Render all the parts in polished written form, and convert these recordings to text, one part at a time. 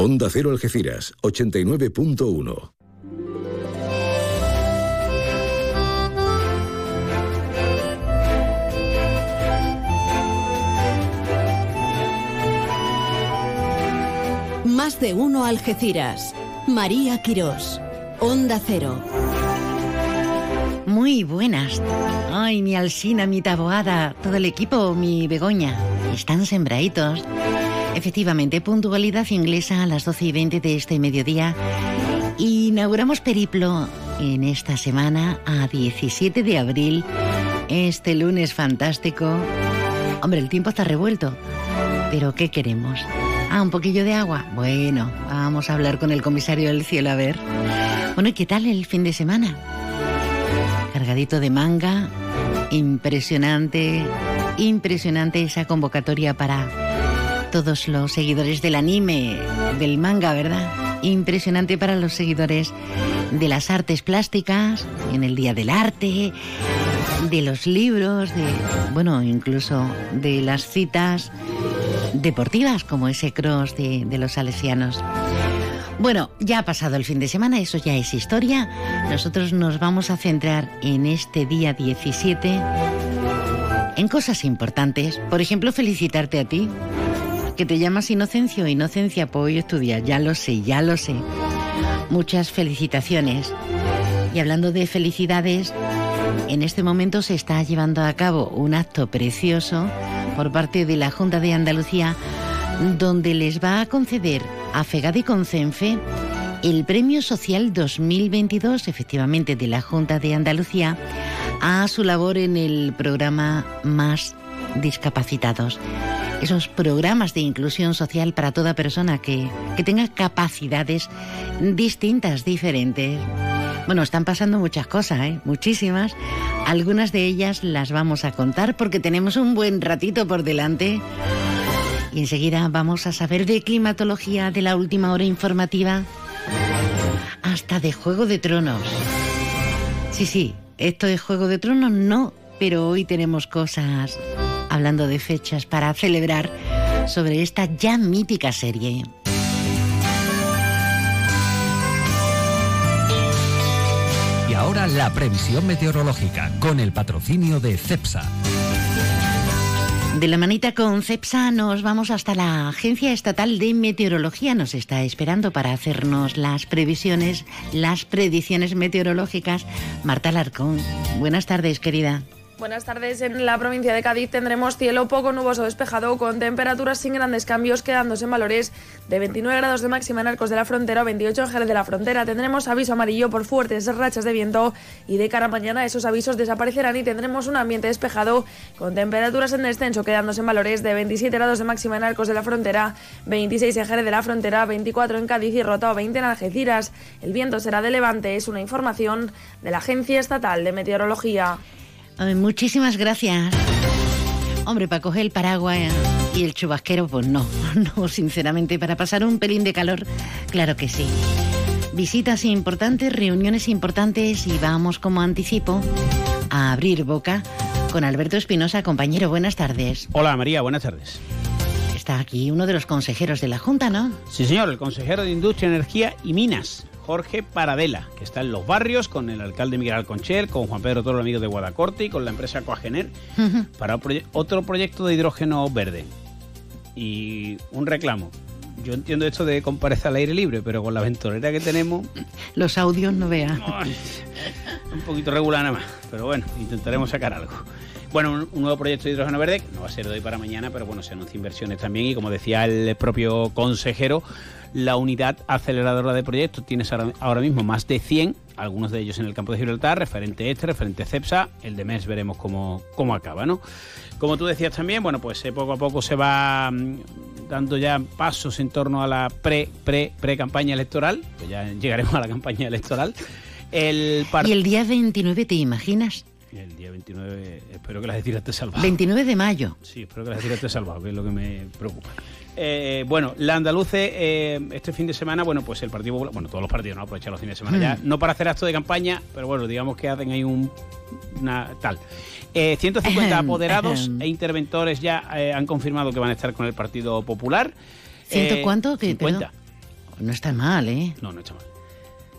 Onda Cero Algeciras, 89.1. Más de uno Algeciras. María Quirós. Onda Cero. Muy buenas. Ay, mi Alsina, mi Taboada, todo el equipo, mi Begoña. Están sembraditos. Efectivamente, puntualidad inglesa a las 12:20 de este mediodía. Inauguramos periplo en esta semana a 17 de abril. Este lunes fantástico. Hombre, el tiempo está revuelto. Pero ¿qué queremos? Ah, un poquillo de agua. Bueno, vamos a hablar con el comisario del cielo, a ver. Bueno, ¿y qué tal el fin de semana? Cargadito de manga. Impresionante, impresionante esa convocatoria para todos los seguidores del anime, del manga, ¿verdad? Impresionante para los seguidores de las artes plásticas, en el Día del Arte, de los libros, de, bueno, incluso de las citas deportivas, como ese cross de los salesianos. Bueno, ya ha pasado el fin de semana, eso ya es historia. Nosotros nos vamos a centrar en este día 17 en cosas importantes. Por ejemplo, felicitarte a ti, que te llamas Inocencio, Inocencia, pues hoy estudias, ya lo sé, ya lo sé. Muchas felicitaciones. Y hablando de felicidades, en este momento se está llevando a cabo un acto precioso por parte de la Junta de Andalucía, donde les va a conceder a FEGADI CONCEMFE el Premio Social 2022, efectivamente, de la Junta de Andalucía, a su labor en el programa Más Discapacitados. Esos programas de inclusión social para toda persona que tenga capacidades distintas, diferentes. Bueno, están pasando muchas cosas, ¿eh? Muchísimas. Algunas de ellas las vamos a contar porque tenemos un buen ratito por delante. Y enseguida vamos a saber de climatología, de la última hora informativa, hasta de Juego de Tronos. Sí, sí, esto es Juego de Tronos, no, pero hoy tenemos cosas, hablando de fechas para celebrar sobre esta ya mítica serie. Y ahora la previsión meteorológica con el patrocinio de Cepsa. De la manita con Cepsa nos vamos hasta la Agencia Estatal de Meteorología. Nos está esperando para hacernos las previsiones, las predicciones meteorológicas. Marta Alarcón, buenas tardes, querida. Buenas tardes. En la provincia de Cádiz tendremos cielo poco nuboso despejado con temperaturas sin grandes cambios, quedándose en valores de 29 grados de máxima en Arcos de la Frontera o 28 en Jerez de la Frontera. Tendremos aviso amarillo por fuertes rachas de viento y de cara a mañana esos avisos desaparecerán y tendremos un ambiente despejado con temperaturas en descenso, quedándose en valores de 27 grados de máxima en Arcos de la Frontera, 26 en Jerez de la Frontera, 24 en Cádiz y Rota o 20 en Algeciras. El viento será de levante, es una información de la Agencia Estatal de Meteorología. Muchísimas gracias. Hombre, para coger el paraguas y el chubasquero, pues no, sinceramente, para pasar un pelín de calor, claro que sí. Visitas importantes, reuniones importantes y vamos, como anticipo, a abrir boca con Alberto Espinosa. Compañero, buenas tardes. Hola María, buenas tardes. Está aquí uno de los consejeros de la Junta, ¿no? Sí señor, el consejero de Industria, Energía y Minas, Jorge Paradela, que está en Los Barrios con el alcalde Miguel Alconchel, con Juan Pedro Toro, amigo de Guadacorte, y con la empresa Coagener, para otro proyecto de hidrógeno verde. Y un reclamo. Yo entiendo esto de compareza al aire libre, pero con la aventurera que tenemos... Los audios no vean. Un poquito regular nada más, pero bueno, intentaremos sacar algo. Bueno, un nuevo proyecto de hidrógeno verde, que no va a ser de hoy para mañana, pero bueno, se anuncian inversiones también y, como decía el propio consejero, la unidad aceleradora de proyectos tiene ahora mismo más de 100, algunos de ellos en el campo de Gibraltar, referente este, referente Cepsa, el de MES veremos cómo acaba, ¿no? Como tú decías también, bueno, pues poco a poco se va dando ya pasos en torno a la pre-campaña electoral, que ya llegaremos a la campaña electoral. Y el día 29, ¿te imaginas? El día 29, espero que las estiras te salvado. 29 de mayo. Sí, espero que las estiras te salvado, que es lo que me preocupa. Bueno, la andaluces, este fin de semana, bueno, pues el Partido Popular, bueno, todos los partidos no aprovechan los fines de semana ya, no para hacer acto de campaña, pero bueno, digamos que hacen ahí una tal. 150 apoderados e interventores ya han confirmado que van a estar con el Partido Popular. ¿Ciento cuánto? 50. No está mal, ¿eh? No, no está mal.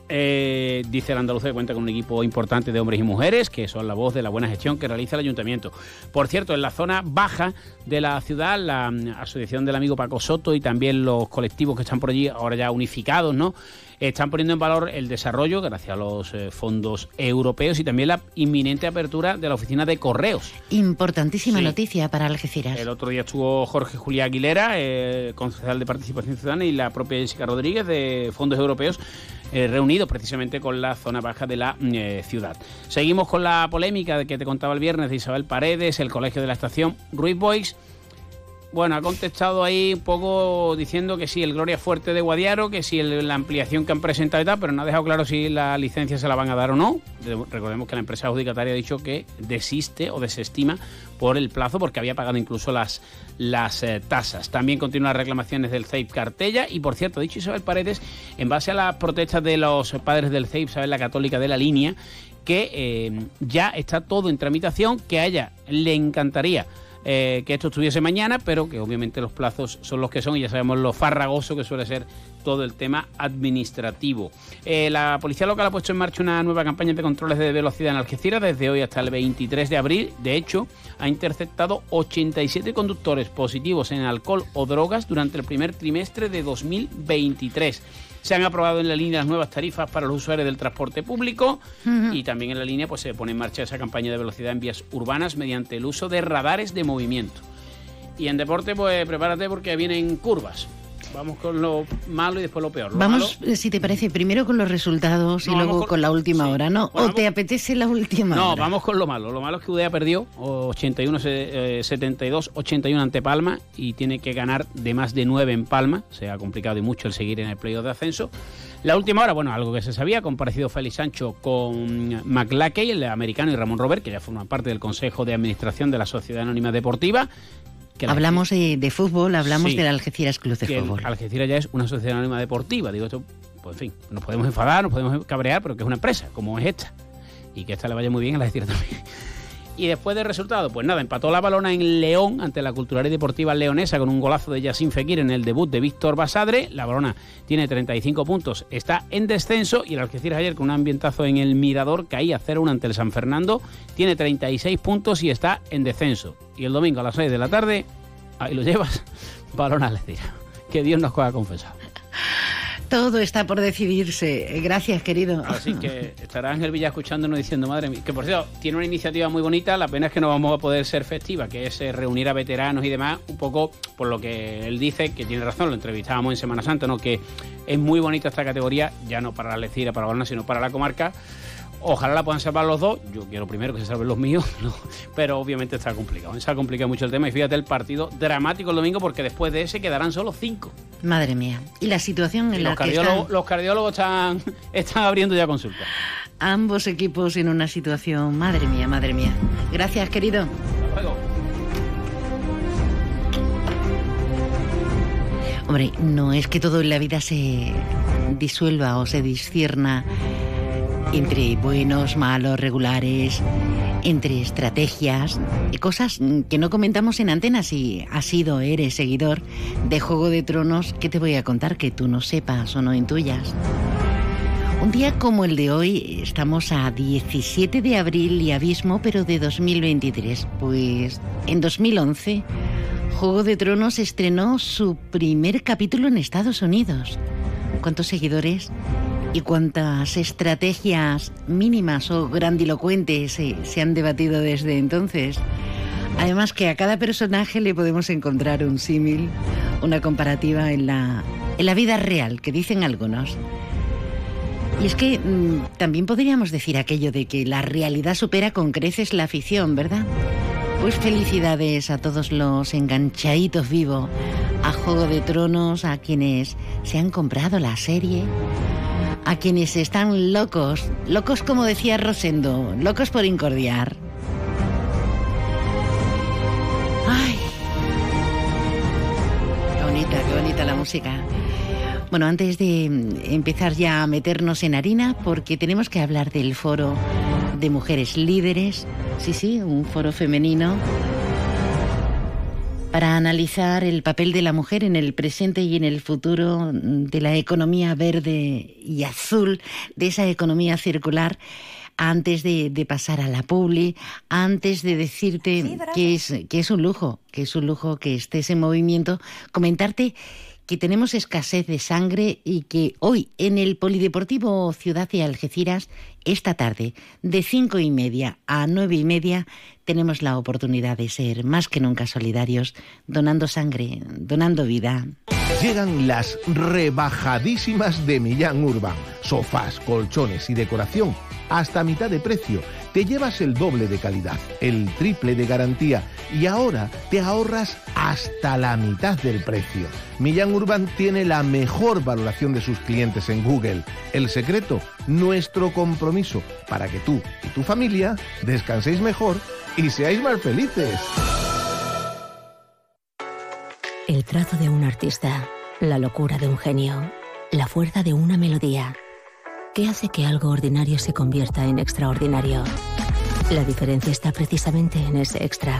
Dice el andaluz que cuenta con un equipo importante de hombres y mujeres que son la voz de la buena gestión que realiza el ayuntamiento. Por cierto, en la zona baja de la ciudad, la asociación del amigo Paco Soto y también los colectivos que están por allí, ahora ya unificados, ¿no?, están poniendo en valor el desarrollo gracias a los fondos europeos y también la inminente apertura de la oficina de correos. Importantísima noticia para Algeciras. El otro día estuvo Jorge Julián Aguilera, concejal de Participación Ciudadana, y la propia Jessica Rodríguez de Fondos Europeos, reunidos precisamente con la zona baja de la ciudad. Seguimos con la polémica que te contaba el viernes de Isabel Paredes, el colegio de la estación Ruiz Boix. Bueno, ha contestado ahí un poco diciendo que sí, el Gloria Fuerte de Guadiaro, que sí, la ampliación que han presentado y tal, pero no ha dejado claro si la licencia se la van a dar o no. Recordemos que la empresa adjudicataria ha dicho que desiste o desestima por el plazo, porque había pagado incluso las tasas. También continúan las reclamaciones del CEIP Cartella. Y, por cierto, ha dicho Isabel Paredes, en base a las protestas de los padres del CEIP, Isabel la Católica de la Línea, que ya está todo en tramitación, que a ella le encantaría que esto estuviese mañana, pero que obviamente los plazos son los que son y ya sabemos lo farragoso que suele ser todo el tema administrativo. La policía local ha puesto en marcha una nueva campaña de controles de velocidad en Algeciras desde hoy hasta el 23 de abril. De hecho, ha interceptado 87 conductores positivos en alcohol o drogas durante el primer trimestre de 2023. Se han aprobado en la línea las nuevas tarifas para los usuarios del transporte público, uh-huh, y también en la línea pues se pone en marcha esa campaña de velocidad en vías urbanas mediante el uso de radares de movimiento. Y en deporte, pues prepárate porque vienen curvas. Vamos con lo malo y después lo peor. Vamos, si te parece, primero con los resultados y luego con la última hora, ¿no? Bueno, ¿o te apetece la última hora? No, vamos con lo malo. Lo malo es que Udea perdió 81-72, 81 ante Palma y tiene que ganar de más de 9 en Palma. Se ha complicado y mucho el seguir en el playoff de ascenso. La última hora, bueno, algo que se sabía, comparecido Félix Sancho con McLackey, el americano, y Ramón Robert, que ya forman parte del Consejo de Administración de la Sociedad Anónima Deportiva. Hablamos de fútbol, hablamos del Algeciras Club de Fútbol. Algeciras ya es una sociedad anónima deportiva. Digo esto, pues en fin, nos podemos enfadar, nos podemos cabrear, pero que es una empresa, como es esta. Y que esta le vaya muy bien a Algeciras también. Y después del resultado, pues nada, empató la Balona en León ante la Cultural y Deportiva Leonesa con un golazo de Yacine Fekir en el debut de Víctor Basadre. La Balona tiene 35 puntos, está en descenso, y el Algeciras ayer con un ambientazo en el Mirador caía 0-1 ante el San Fernando, tiene 36 puntos y está en descenso. Y el domingo a las 6 de la tarde, ahí lo llevas, Balona les dirá. Que Dios nos coja confesado. Todo está por decidirse. Gracias, querido. Así que estará Ángel Villa escuchándonos diciendo, madre mía, que por cierto, tiene una iniciativa muy bonita, la pena es que no vamos a poder ser festiva, que es reunir a veteranos y demás, un poco por lo que él dice, que tiene razón, lo entrevistábamos en Semana Santa, ¿no?, que es muy bonita esta categoría, ya no para la Algeciras, para Balona, sino para la comarca. Ojalá la puedan salvar los dos. Yo quiero primero que se salven los míos, ¿no?, pero obviamente está complicado. Se ha complicado mucho el tema y fíjate el partido dramático el domingo porque después de ese quedarán solo 5. Madre mía. Y la situación en la que están... Los cardiólogos están abriendo ya consultas. Ambos equipos en una situación... Madre mía, madre mía. Gracias, querido. Hasta luego. Hombre, no es que todo en la vida se disuelva o se discierna entre buenos, malos, regulares, entre estrategias, cosas que no comentamos en antena. Si has sido, eres seguidor de Juego de Tronos, ¿qué te voy a contar que tú no sepas o no intuyas? Un día como el de hoy, estamos a 17 de abril y abismo, pero de 2023. Pues en 2011, Juego de Tronos estrenó su primer capítulo en Estados Unidos. ¿Cuántos seguidores y cuántas estrategias mínimas o grandilocuentes se han debatido desde entonces? Además que a cada personaje le podemos encontrar un símil, una comparativa en la vida real, que dicen algunos. Y es que también podríamos decir aquello de que la realidad supera con creces la ficción, ¿verdad? Pues felicidades a todos los enganchaditos vivos a Juego de Tronos, a quienes se han comprado la serie, a quienes están locos, locos como decía Rosendo, locos por incordiar. ¡Ay! Qué bonita la música. Bueno, antes de empezar ya a meternos en harina, porque tenemos que hablar del foro de mujeres líderes, sí, un foro femenino para analizar el papel de la mujer en el presente y en el futuro de la economía verde y azul, de esa economía circular. Antes de pasar a la publi, antes de decirte sí, que es un lujo que estés en movimiento, comentarte que tenemos escasez de sangre y que hoy en el Polideportivo Ciudad de Algeciras, esta tarde, de 5:30 a 9:30, tenemos la oportunidad de ser más que nunca solidarios, donando sangre, donando vida. Llegan las rebajadísimas de Millán Urban. Sofás, colchones y decoración hasta mitad de precio. Te llevas el doble de calidad, el triple de garantía y ahora te ahorras hasta la mitad del precio. Millán Urban tiene la mejor valoración de sus clientes en Google. El secreto, nuestro compromiso para que tú y tu familia descanséis mejor y seáis más felices. El trazo de un artista, la locura de un genio, la fuerza de una melodía. ¿Qué hace que algo ordinario se convierta en extraordinario? La diferencia está precisamente en ese extra.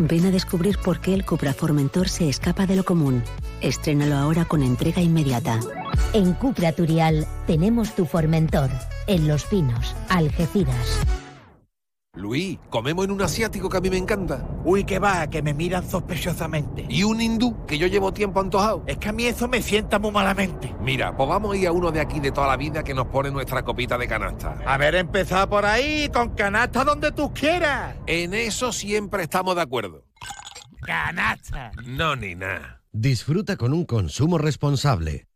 Ven a descubrir por qué el Cupra Formentor se escapa de lo común. Estrénalo ahora con entrega inmediata. En Cupra Turial tenemos tu Formentor. En Los Pinos, Algeciras. Luis, comemos en un asiático que a mí me encanta. Uy, que va, que me miran sospechosamente. Y un hindú, que yo llevo tiempo antojado. Es que a mí eso me sienta muy malamente. Mira, pues vamos a ir a uno de aquí de toda la vida que nos pone nuestra copita de canasta. A ver, empezá por ahí, con canasta donde tú quieras. En eso siempre estamos de acuerdo. Canasta. No, ni nada. Disfruta con un consumo responsable.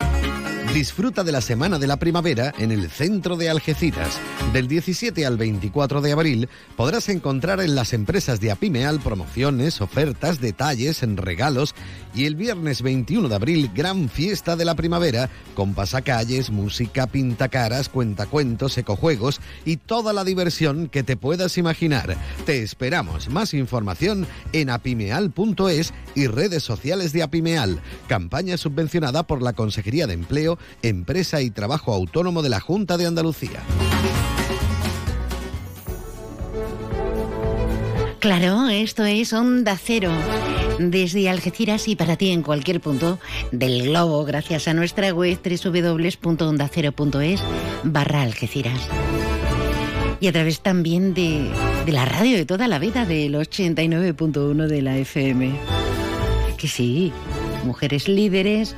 Disfruta de la Semana de la Primavera en el centro de Algeciras. Del 17 al 24 de abril podrás encontrar en las empresas de Apimeal promociones, ofertas, detalles, regalos y el viernes 21 de abril gran fiesta de la primavera con pasacalles, música, pintacaras, cuentacuentos, ecojuegos y toda la diversión que te puedas imaginar. Te esperamos. Más información en apimeal.es y redes sociales de Apimeal. Campaña subvencionada por la Consejería de Empleo, Empresa y Trabajo Autónomo de la Junta de Andalucía. Claro, esto es Onda Cero. Desde Algeciras y para ti en cualquier punto del globo, gracias a nuestra web www.ondacero.es/Algeciras. Y a través también de la radio de toda la vida, del 89.1 de la FM. Que sí, mujeres líderes,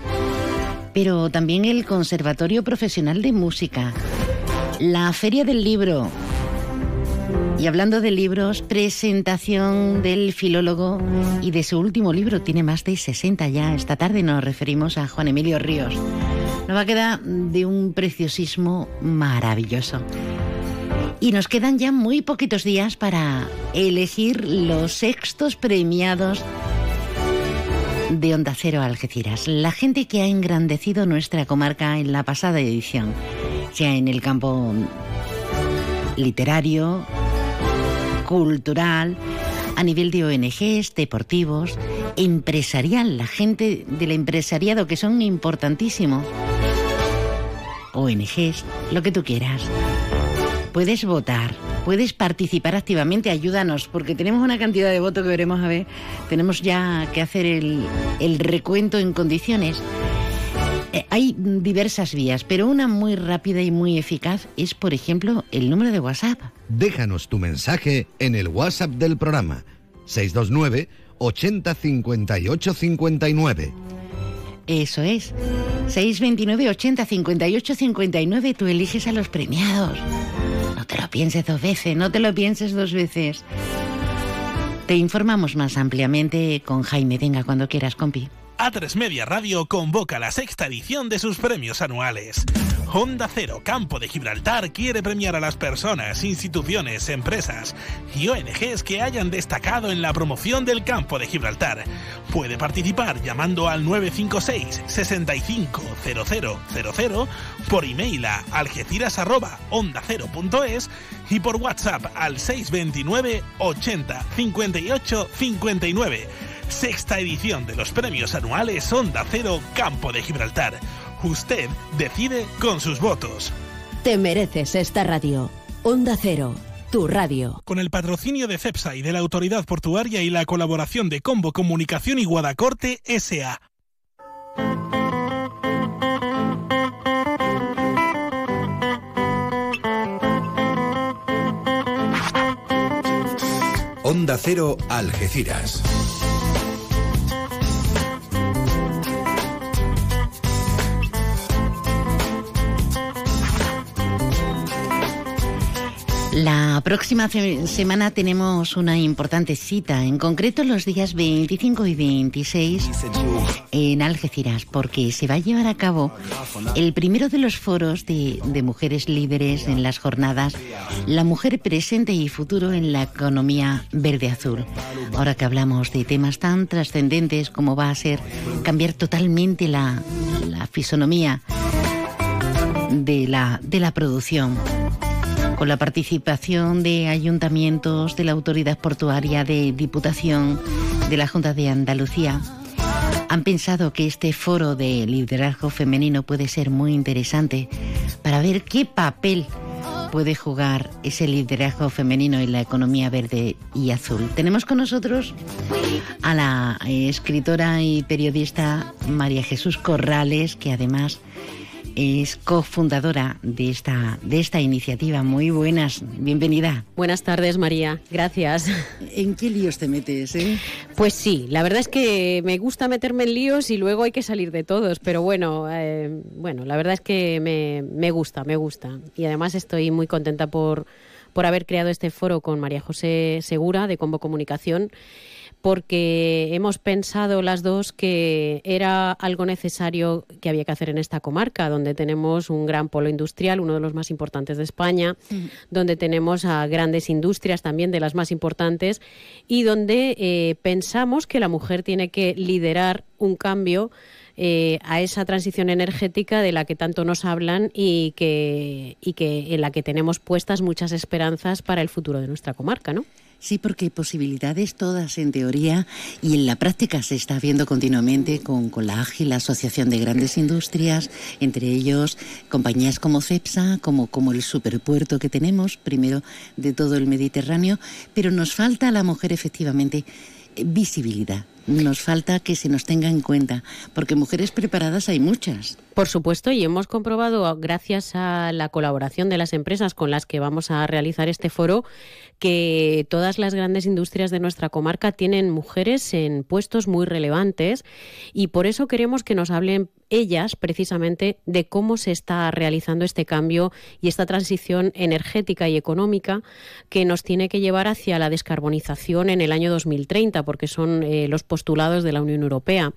pero también el Conservatorio Profesional de Música, la Feria del Libro. Y hablando de libros, presentación del filólogo y de su último libro, tiene más de 60 ya. Esta tarde nos referimos a Juan Emilio Ríos. Nos va a quedar de un preciosismo maravilloso. Y nos quedan ya muy poquitos días para elegir los sextos premiados de Onda Cero Algeciras, la gente que ha engrandecido nuestra comarca en la pasada edición, sea en el campo literario, cultural, a nivel de ONGs, deportivos, empresarial, la gente del empresariado que son importantísimos, ONGs, lo que tú quieras. Puedes votar, puedes participar activamente, ayúdanos, porque tenemos una cantidad de votos que veremos a ver. Tenemos ya que hacer el recuento en condiciones. Hay diversas vías, pero una muy rápida y muy eficaz es, por ejemplo, el número de WhatsApp. Déjanos tu mensaje en el WhatsApp del programa, 629 80 58 59. Eso es, 629 80 58 59, tú eliges a los premiados. No te lo pienses dos veces. Te informamos más ampliamente con Jaime. Venga, cuando quieras, compi. A3 Media Radio convoca la sexta edición de sus premios anuales. Onda Cero Campo de Gibraltar quiere premiar a las personas, instituciones, empresas y ONGs que hayan destacado en la promoción del Campo de Gibraltar. Puede participar llamando al 956-650000, por email a algeciras@ondacero.es y por WhatsApp al 629 80 58 59. Sexta edición de los premios anuales Onda Cero Campo de Gibraltar. Usted decide con sus votos. Te mereces esta radio. Onda Cero, tu radio. Con el patrocinio de Cepsa y de la Autoridad Portuaria y la colaboración de Combo Comunicación y Guadacorte S.A. Onda Cero Algeciras. La próxima semana tenemos una importante cita, en concreto los días 25 y 26 en Algeciras, porque se va a llevar a cabo el primero de los foros de mujeres líderes en las jornadas La Mujer Presente y Futuro en la Economía Verde-Azul. Ahora que hablamos de temas tan trascendentes como va a ser cambiar totalmente la fisonomía de la producción, con la participación de ayuntamientos, de la Autoridad Portuaria, de Diputación, de la Junta de Andalucía, han pensado que este foro de liderazgo femenino puede ser muy interesante para ver qué papel puede jugar ese liderazgo femenino en la economía verde y azul. Tenemos con nosotros a la escritora y periodista María Jesús Corrales, que además es cofundadora de esta iniciativa. Muy buenas, bienvenida. Buenas tardes, María, gracias. ¿En qué líos te metes, eh? Pues sí, la verdad es que me gusta meterme en líos y luego hay que salir de todos, pero bueno, la verdad es que me gusta. Y además estoy muy contenta por haber creado este foro con María José Segura, de Combo Comunicación, porque hemos pensado las dos que era algo necesario que había que hacer en esta comarca, donde tenemos un gran polo industrial, uno de los más importantes de España, donde tenemos a grandes industrias también, de las más importantes, y donde pensamos que la mujer tiene que liderar un cambio a esa transición energética de la que tanto nos hablan y que en la que tenemos puestas muchas esperanzas para el futuro de nuestra comarca, ¿no? Sí, porque posibilidades todas en teoría, y en la práctica se está viendo continuamente con la AGI, la Asociación de Grandes Industrias, entre ellos compañías como Cepsa, como el superpuerto que tenemos, primero de todo el Mediterráneo, pero nos falta a la mujer efectivamente visibilidad. Nos falta que se nos tenga en cuenta, porque mujeres preparadas hay muchas. Por supuesto, y hemos comprobado, gracias a la colaboración de las empresas con las que vamos a realizar este foro, que todas las grandes industrias de nuestra comarca tienen mujeres en puestos muy relevantes, y por eso queremos que nos hablen ellas precisamente de cómo se está realizando este cambio y esta transición energética y económica que nos tiene que llevar hacia la descarbonización en el año 2030, porque son los postulados de la Unión Europea.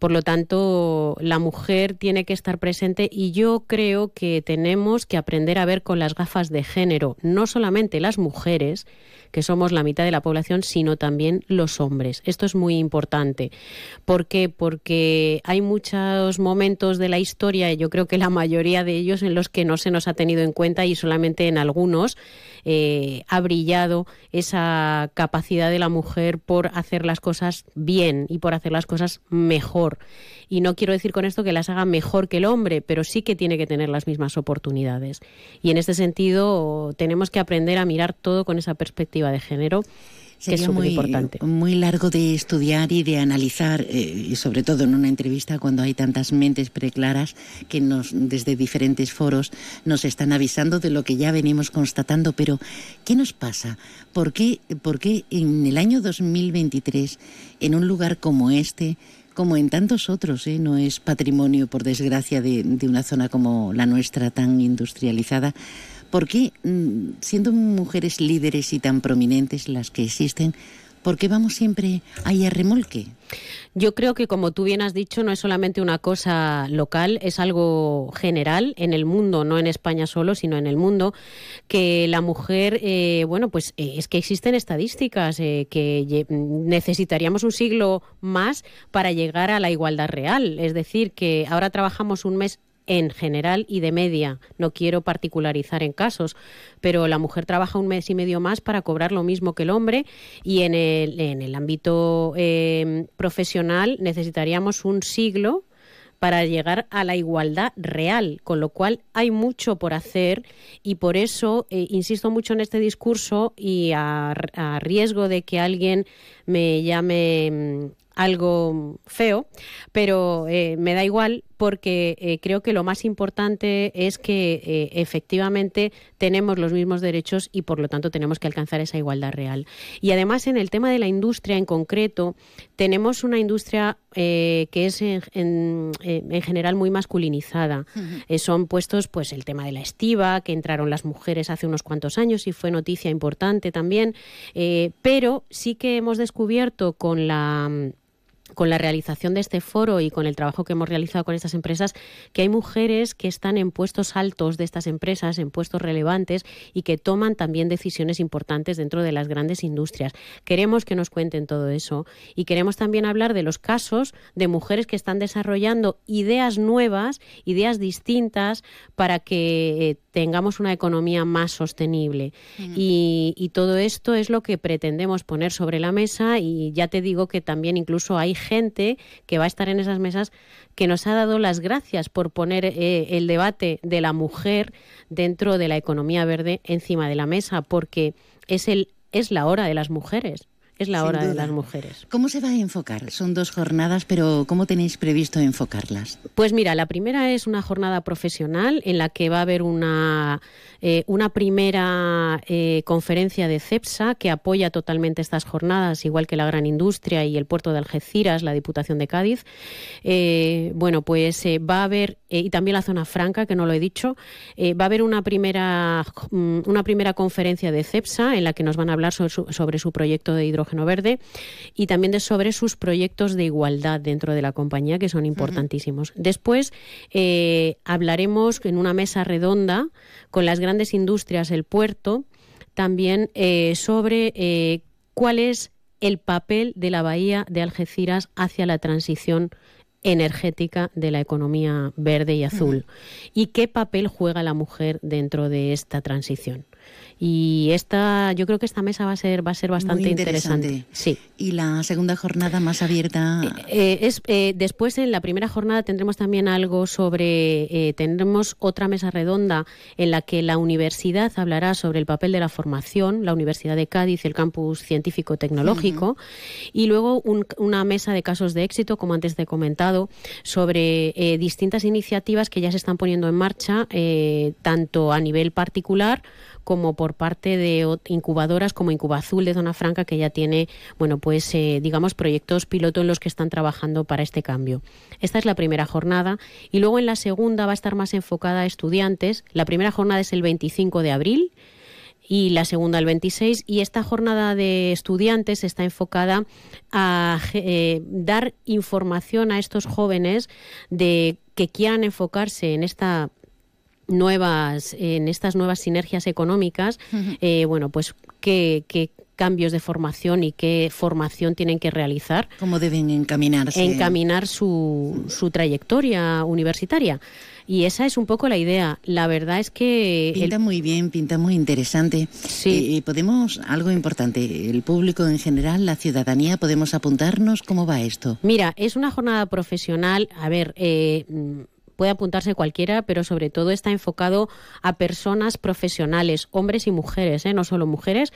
Por lo tanto, la mujer tiene que estar presente, y yo creo que tenemos que aprender a ver con las gafas de género, no solamente las mujeres, que somos la mitad de la población, sino también los hombres. Esto es muy importante. ¿Por qué? Porque hay muchos momentos de la historia, y yo creo que la mayoría de ellos, en los que no se nos ha tenido en cuenta, y solamente en algunos ha brillado esa capacidad de la mujer por hacer las cosas bien y por hacer las cosas mejor. Y no quiero decir con esto que las haga mejor que el hombre, pero sí que tiene que tener las mismas oportunidades. Y en este sentido tenemos que aprender a mirar todo con esa perspectiva de género, que es muy importante. Muy largo de estudiar y de analizar, y sobre todo en una entrevista cuando hay tantas mentes preclaras que desde diferentes foros nos están avisando de lo que ya venimos constatando. Pero, ¿qué nos pasa? ¿Por qué en el año 2023, en un lugar como este, como en tantos otros, no es patrimonio, por desgracia, de una zona como la nuestra, tan industrializada? ¿Por qué, siendo mujeres líderes y tan prominentes las que existen, por qué vamos siempre ahí a remolque? Yo creo que, como tú bien has dicho, no es solamente una cosa local, es algo general en el mundo, no en España solo, sino en el mundo, que la mujer, es que existen estadísticas que necesitaríamos un siglo más para llegar a la igualdad real. Es decir, que ahora trabajamos un mes en general y de media, no quiero particularizar en casos, pero la mujer trabaja un mes y medio más para cobrar lo mismo que el hombre, y en el ámbito profesional necesitaríamos un siglo para llegar a la igualdad real, con lo cual hay mucho por hacer y por eso insisto mucho en este discurso y a riesgo de que alguien me llame algo feo, pero me da igual porque creo que lo más importante es que efectivamente tenemos los mismos derechos y por lo tanto tenemos que alcanzar esa igualdad real. Y además en el tema de la industria en concreto, tenemos una industria que es en general muy masculinizada. Uh-huh. Son puestos pues el tema de la estiba, que entraron las mujeres hace unos cuantos años y fue noticia importante también, pero sí que hemos descubierto con la realización de este foro y con el trabajo que hemos realizado con estas empresas, que hay mujeres que están en puestos altos de estas empresas, en puestos relevantes y que toman también decisiones importantes dentro de las grandes industrias. Queremos que nos cuenten todo eso y queremos también hablar de los casos de mujeres que están desarrollando ideas nuevas, ideas distintas para que tengamos una economía más sostenible. Mm. Y todo esto es lo que pretendemos poner sobre la mesa y ya te digo que también incluso hay gente que va a estar en esas mesas que nos ha dado las gracias por poner el debate de la mujer dentro de la economía verde encima de la mesa, porque es la hora de las mujeres. Es la hora de las mujeres. ¿Cómo se va a enfocar? Son 2 jornadas, pero ¿cómo tenéis previsto enfocarlas? Pues mira, la primera es una jornada profesional en la que va a haber una primera conferencia de Cepsa que apoya totalmente estas jornadas, igual que la gran industria y el puerto de Algeciras, la Diputación de Cádiz. Va a haber, y también la Zona Franca, que no lo he dicho, va a haber una primera conferencia de Cepsa en la que nos van a hablar sobre su proyecto de hidrógeno verde y también sobre sus proyectos de igualdad dentro de la compañía, que son importantísimos. Uh-huh. Después hablaremos en una mesa redonda con las grandes industrias, el puerto, también sobre cuál es el papel de la bahía de Algeciras hacia la transición energética de la economía verde y azul. Uh-huh. Y qué papel juega la mujer dentro de esta transición. Y yo creo que esta mesa va a ser bastante interesante. Sí. ¿Y la segunda jornada más abierta? Después, en la primera jornada tendremos también algo tendremos otra mesa redonda en la que la universidad hablará sobre el papel de la formación, la Universidad de Cádiz, el campus científico-tecnológico, uh-huh. y luego una mesa de casos de éxito, como antes te he comentado, sobre distintas iniciativas que ya se están poniendo en marcha, tanto a nivel particular como por parte de incubadoras como Incubazul de Zona Franca, que ya tiene proyectos piloto en los que están trabajando para este cambio. Esta es la primera jornada y luego en la segunda va a estar más enfocada a estudiantes. La primera jornada es el 25 de abril y la segunda el 26, y esta jornada de estudiantes está enfocada a dar información a estos jóvenes de que quieran enfocarse en estas nuevas sinergias económicas, uh-huh. Qué cambios de formación y qué formación tienen que realizar. ¿Cómo deben encaminarse? Encaminar su trayectoria universitaria. Y esa es un poco la idea. La verdad es que... muy bien, pinta muy interesante. Sí. Algo importante, el público en general, la ciudadanía, ¿podemos apuntarnos? ¿Cómo va esto? Mira, es una jornada profesional, puede apuntarse cualquiera, pero sobre todo está enfocado a personas profesionales, hombres y mujeres, no solo mujeres,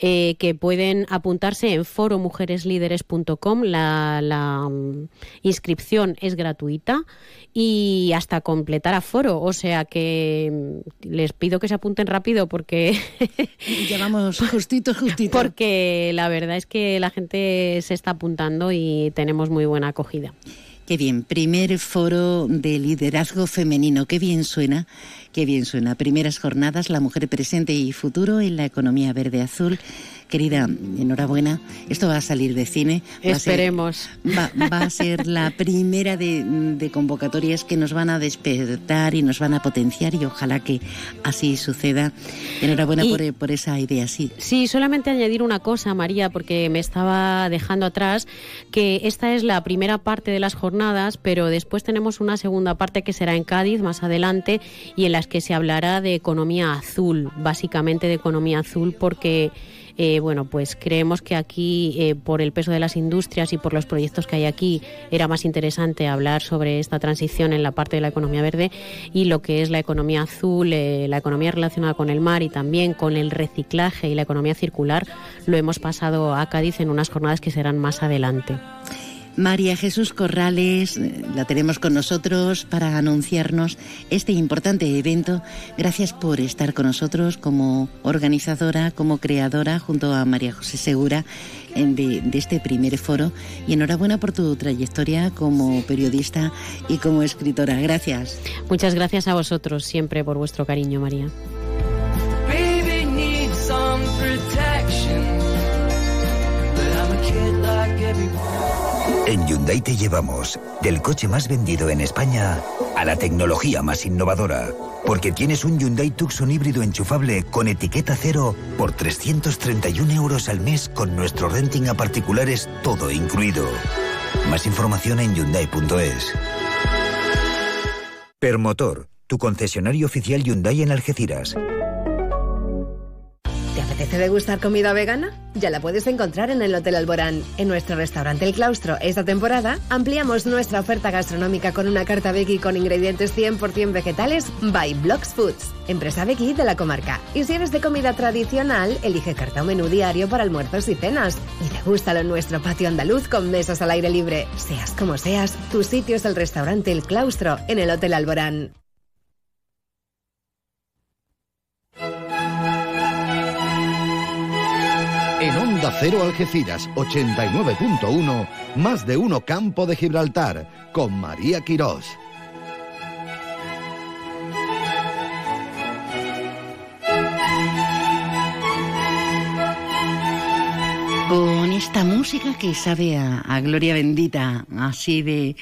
que pueden apuntarse en foromujereslíderes.com. La inscripción es gratuita y hasta completar aforo, o sea que les pido que se apunten rápido porque... Ya vamos, justito. Porque la verdad es que la gente se está apuntando y tenemos muy buena acogida. Qué bien, primer foro de liderazgo femenino, qué bien suena. Primeras jornadas, la mujer presente y futuro en la economía verde-azul. Querida, enhorabuena, esto va a salir de cine. Esperemos. Va a ser la primera de convocatorias que nos van a despertar y nos van a potenciar y ojalá que así suceda. Enhorabuena por esa idea, sí. Sí, solamente añadir una cosa, María, porque me estaba dejando atrás, que esta es la primera parte de las jornadas, pero después tenemos una segunda parte que será en Cádiz más adelante y en las que se hablará de economía azul, básicamente de economía azul, porque bueno, pues creemos que aquí, por el peso de las industrias y por los proyectos que hay aquí, era más interesante hablar sobre esta transición en la parte de la economía verde y lo que es la economía azul, la economía relacionada con el mar y también con el reciclaje y la economía circular. Lo hemos pasado a Cádiz en unas jornadas que serán más adelante. María Jesús Corrales, la tenemos con nosotros para anunciarnos este importante evento. Gracias por estar con nosotros como organizadora, como creadora, junto a María José Segura, de este primer foro. Y enhorabuena por tu trayectoria como periodista y como escritora. Gracias. Muchas gracias a vosotros siempre por vuestro cariño, María. En Hyundai te llevamos del coche más vendido en España a la tecnología más innovadora, porque tienes un Hyundai Tucson híbrido enchufable con etiqueta cero por 331 euros al mes con nuestro renting a particulares todo incluido. Más información en Hyundai.es. Permotor, tu concesionario oficial Hyundai en Algeciras. ¿Te apetece degustar comida vegana? Ya la puedes encontrar en el Hotel Alborán. En nuestro restaurante El Claustro, esta temporada, ampliamos nuestra oferta gastronómica con una carta veggie con ingredientes 100% vegetales by Blox Foods, empresa veggie de la comarca. Y si eres de comida tradicional, elige carta o menú diario para almuerzos y cenas. Y degústalo en nuestro patio andaluz con mesas al aire libre. Seas como seas, tu sitio es el restaurante El Claustro en el Hotel Alborán. En Onda Cero Algeciras 89.1, Más de uno Campo de Gibraltar, con María Quirós. Con esta música que sabe a gloria bendita, así de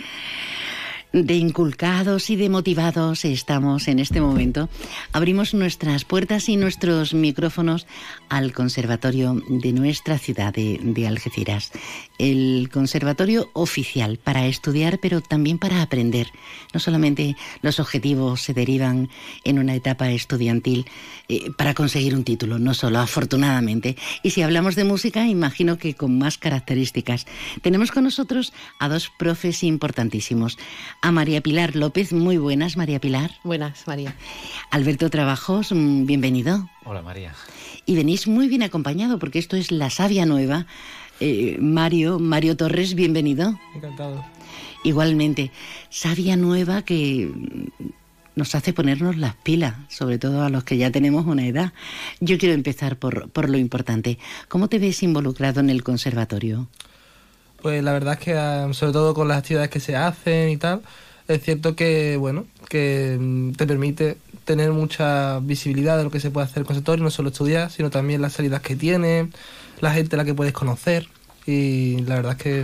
inculcados y de motivados estamos en este momento. Abrimos nuestras puertas y nuestros micrófonos al conservatorio de nuestra ciudad de Algeciras. El conservatorio oficial para estudiar, pero también para aprender. No solamente los objetivos se derivan en una etapa estudiantil para conseguir un título, no solo, afortunadamente. Y si hablamos de música, imagino que con más características. Tenemos con nosotros a dos profes importantísimos. A María Pilar López, muy buenas, María Pilar. Buenas, María. Alberto Trabajos, bienvenido. Hola, María. Y venís muy bien acompañado, porque esto es la Sabia Nueva. Mario Torres, bienvenido. Encantado. Igualmente, Sabia Nueva que nos hace ponernos las pilas, sobre todo a los que ya tenemos una edad. Yo quiero empezar por lo importante. ¿Cómo te ves involucrado en el conservatorio? Pues la verdad es que, sobre todo con las actividades que se hacen y tal, es cierto que, bueno, que te permite tener mucha visibilidad de lo que se puede hacer en el conservatorio, no solo estudiar, sino también las salidas que tiene, la gente a la que puedes conocer, y la verdad es que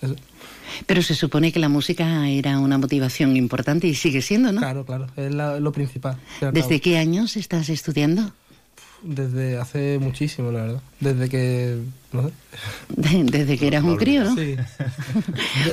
eso. Pero se supone que la música era una motivación importante y sigue siendo, ¿no? Claro, es lo principal. ¿Desde qué años estás estudiando? Desde hace muchísimo, la verdad. Desde que... no sé. Desde que eras un crío, ¿no? Sí.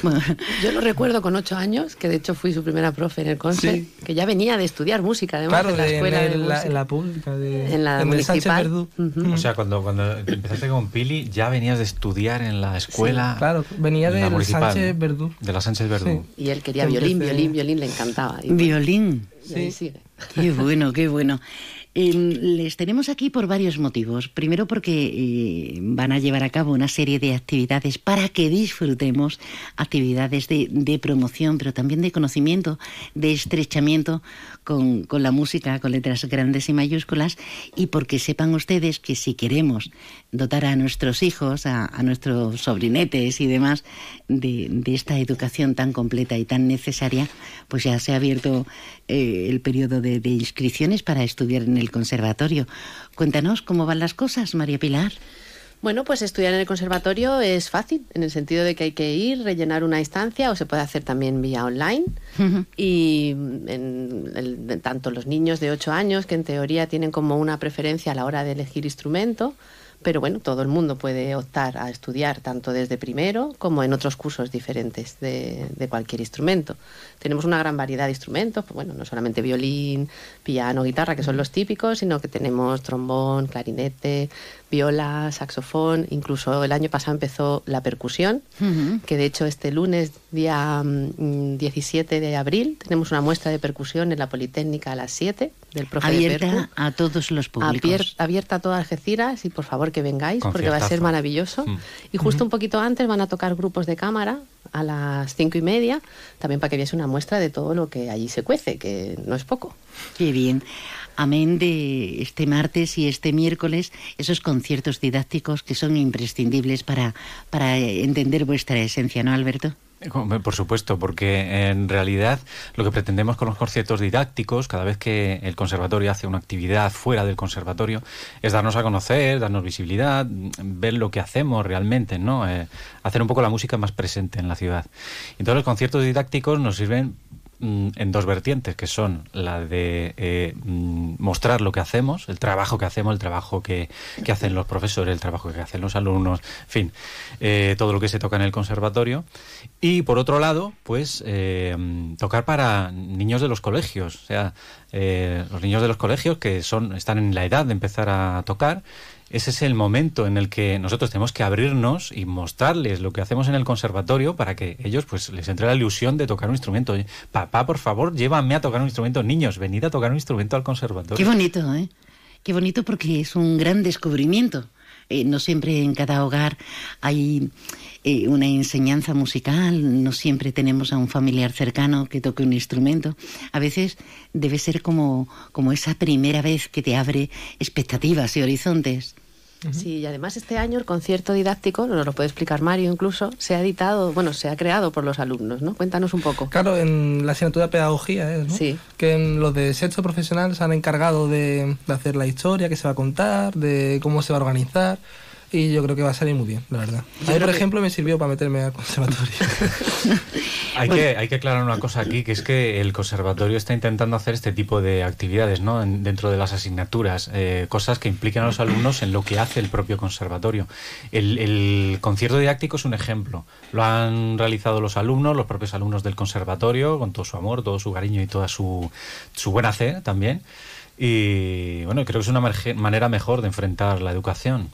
Bueno. Yo lo recuerdo con 8 años, que de hecho fui su primera profe en el concert, sí. Que ya venía de estudiar música, además, claro, en la escuela de música. En la pública, en la municipal. Uh-huh. O sea, cuando empezaste con Pili, ya venías de estudiar en la escuela. Sí, claro, venía de la Sánchez-Verdú. De la Sánchez-Verdú. Sí. Y él quería violín, le encantaba. Y ¿violín? Sí, sí. Qué bueno. Les tenemos aquí por varios motivos. Primero porque van a llevar a cabo una serie de actividades para que disfrutemos, actividades de promoción, pero también de conocimiento, de estrechamiento con la música, con letras grandes y mayúsculas, y porque sepan ustedes que si queremos dotar a nuestros hijos, a nuestros sobrinetes y demás de esta educación tan completa y tan necesaria, pues ya se ha abierto el periodo de inscripciones para estudiar en el conservatorio. Cuéntanos cómo van las cosas, María Pilar. Bueno, pues estudiar en el conservatorio es fácil, en el sentido de que hay que ir, rellenar una instancia, o se puede hacer también vía online. Uh-huh. Y tanto los niños de 8 años, que en teoría tienen como una preferencia a la hora de elegir instrumento, Pero bueno, todo el mundo puede optar a estudiar tanto desde primero como en otros cursos diferentes de cualquier instrumento. Tenemos una gran variedad de instrumentos, pues bueno, no solamente violín, piano, guitarra, que son los típicos, sino que tenemos trombón, clarinete, viola, saxofón. Incluso el año pasado empezó la percusión, que de hecho este lunes, día 17 de abril, tenemos una muestra de percusión en la Politécnica a las 7 del profe de percu. Abierta a todos los públicos. Abierta a todas Algeciras, y por favor que vengáis, porque va a ser maravilloso. Y justo un poquito antes van a tocar grupos de cámara a las 5:30, también para que veáis una muestra de todo lo que allí se cuece, que no es poco. Qué bien. Amén de este martes y este miércoles, esos conciertos didácticos que son imprescindibles para entender vuestra esencia, ¿no, Alberto? Por supuesto, porque en realidad lo que pretendemos con los conciertos didácticos, cada vez que el conservatorio hace una actividad fuera del conservatorio, es darnos a conocer, darnos visibilidad, ver lo que hacemos realmente, ¿no? Hacer un poco la música más presente en la ciudad. Entonces los conciertos didácticos nos sirven en dos vertientes, que son la de mostrar lo que hacemos, el trabajo que hacemos, el trabajo que hacen los profesores, el trabajo que hacen los alumnos, en fin, todo lo que se toca en el conservatorio. Y por otro lado, pues tocar para niños de los colegios, o sea, los niños de los colegios que están en la edad de empezar a tocar. Ese es el momento en el que nosotros tenemos que abrirnos y mostrarles lo que hacemos en el conservatorio para que ellos, pues, les entre la ilusión de tocar un instrumento. Papá, por favor, llévame a tocar un instrumento. Niños, venid a tocar un instrumento al conservatorio. Qué bonito, ¿eh? Qué bonito, porque es un gran descubrimiento. No siempre en cada hogar hay una enseñanza musical, no siempre tenemos a un familiar cercano que toque un instrumento. A veces debe ser como esa primera vez que te abre expectativas y horizontes. Sí, y además este año el concierto didáctico, nos lo puede explicar Mario incluso, se ha creado por los alumnos, ¿no? Cuéntanos un poco. Claro, en la asignatura de pedagogía, ¿no? Sí. Que en los de sexto profesional se han encargado de hacer la historia que se va a contar, de cómo se va a organizar, y yo creo que va a salir muy bien, la verdad. A mí, por ejemplo, me sirvió para meterme al conservatorio. Hay que aclarar una cosa aquí, que es que el conservatorio está intentando hacer este tipo de actividades, ¿no? Dentro de las asignaturas, cosas que impliquen a los alumnos en lo que hace el propio conservatorio. El concierto didáctico es un ejemplo. Lo han realizado los alumnos, los propios alumnos del conservatorio, con todo su amor, todo su cariño y toda su buen hacer también. Y bueno, creo que es una manera mejor de enfrentar la educación.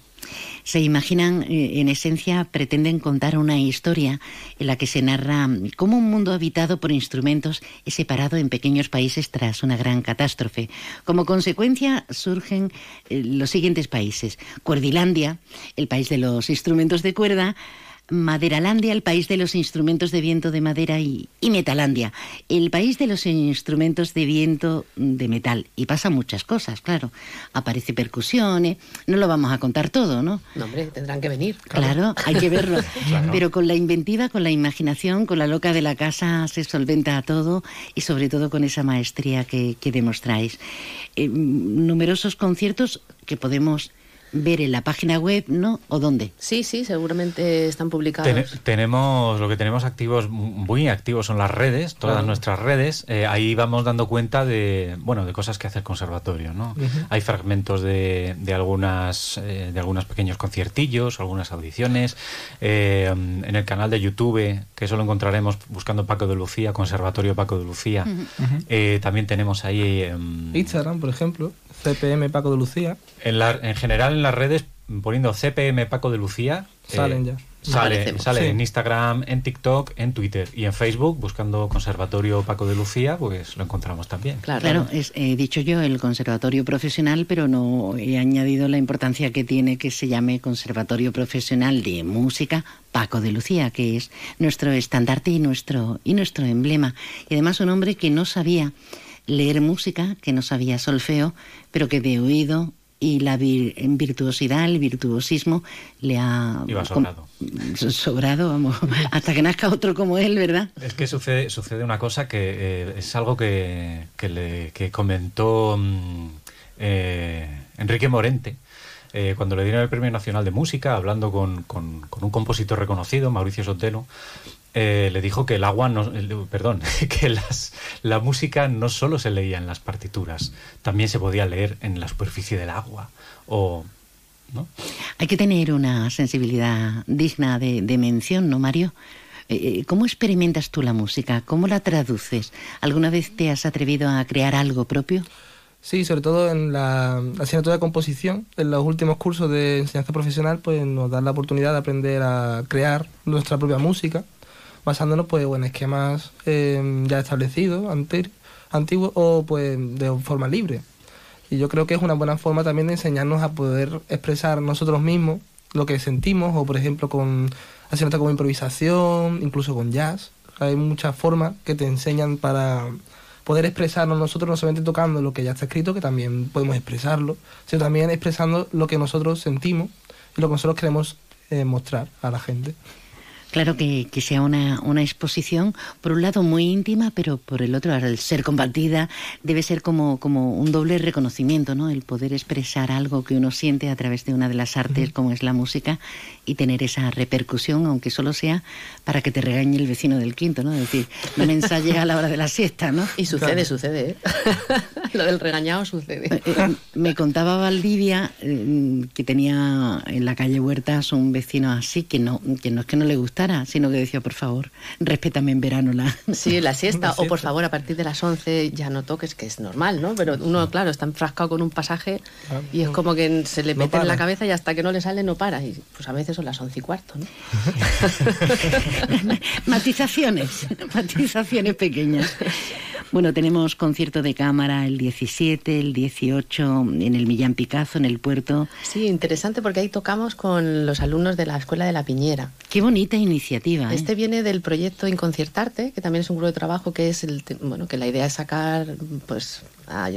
Se imaginan, en esencia, pretenden contar una historia en la que se narra cómo un mundo habitado por instrumentos es separado en pequeños países tras una gran catástrofe. Como consecuencia surgen los siguientes países: Cuerdilandia, el país de los instrumentos de cuerda; Maderalandia, el país de los instrumentos de viento de madera; y Metalandia, el país de los instrumentos de viento de metal. Y pasan muchas cosas, claro. Aparece percusiones, no lo vamos a contar todo, ¿no? No, hombre, tendrán que venir. Claro, hay que verlo. Claro. Pero con la inventiva, con la imaginación, con la loca de la casa se solventa todo, y sobre todo con esa maestría que demostráis. Numerosos conciertos que podemos ver en la página web, ¿no? ¿O dónde? Sí, seguramente están publicados. Lo que tenemos activos, muy activos, son las redes, todas nuestras redes. Ahí vamos dando cuenta de cosas que hace el conservatorio, ¿no? Hay fragmentos de algunos pequeños conciertillos, algunas audiciones. En el canal de YouTube, que eso lo encontraremos buscando Paco de Lucía, Conservatorio Paco de Lucía. También tenemos ahí Instagram, por ejemplo, CPM Paco de Lucía. En general, en las redes, poniendo CPM Paco de Lucía, salen ya. Sale en Instagram, en TikTok, en Twitter y en Facebook, buscando Conservatorio Paco de Lucía, pues lo encontramos también. Claro, he dicho yo el Conservatorio Profesional, pero no he añadido la importancia que tiene que se llame Conservatorio Profesional de Música Paco de Lucía, que es nuestro estandarte y nuestro emblema. Y además un hombre que no sabía leer música, que no sabía solfeo, pero que de oído y la virtuosidad, el virtuosismo le ha sobrado, vamos, hasta que nazca otro como él, ¿verdad? Es que sucede una cosa que es algo que comentó Enrique Morente cuando le dieron el Premio Nacional de Música, hablando con un compositor reconocido, Mauricio Sotelo. Le dijo que la música no solo se leía en las partituras, también se podía leer en la superficie del agua, o ¿no? Hay que tener una sensibilidad digna de mención, ¿no, Mario? ¿Cómo experimentas tú la música? ¿Cómo la traduces? ¿Alguna vez te has atrevido a crear algo propio? Sí, sobre todo en la asignatura de composición, en los últimos cursos de enseñanza profesional, pues nos dan la oportunidad de aprender a crear nuestra propia música, basándonos pues en esquemas ya establecidos, antiguos o pues de forma libre. Y yo creo que es una buena forma también de enseñarnos a poder expresar nosotros mismos lo que sentimos, o por ejemplo haciendo como improvisación, incluso con jazz. Hay muchas formas que te enseñan para poder expresarnos nosotros, no solamente tocando lo que ya está escrito, que también podemos expresarlo, sino también expresando lo que nosotros sentimos y lo que nosotros queremos mostrar a la gente. Claro, que sea una exposición, por un lado muy íntima, pero por el otro, al ser compartida, debe ser como un doble reconocimiento, ¿no? El poder expresar algo que uno siente a través de una de las artes, como es la música, y tener esa repercusión, aunque solo sea para que te regañe el vecino del quinto, ¿no? Es decir, no me ensayes a la hora de la siesta, ¿no? Y sucede, ¿eh? Lo del regañado sucede. Me contaba Valdivia que tenía en la calle Huertas un vecino así, que no es que no le gustaba, sino que decía, por favor, respétame en verano la siesta, o por favor, a partir de las 11 ya no toques, que es normal, ¿no? Pero uno, claro, está enfrascado con un pasaje y es como que se le mete en la cabeza y hasta que no le sale no para, y pues a veces son las 11:15, ¿no? Matizaciones pequeñas. Bueno, tenemos concierto de cámara el 17, el 18 en el Millán Picazo, en el Puerto. Sí, interesante, porque ahí tocamos con los alumnos de la Escuela de la Piñera. Qué bonita iniciativa, ¿eh? Este viene del proyecto Inconcertarte, que también es un grupo de trabajo que es que la idea es sacar, pues,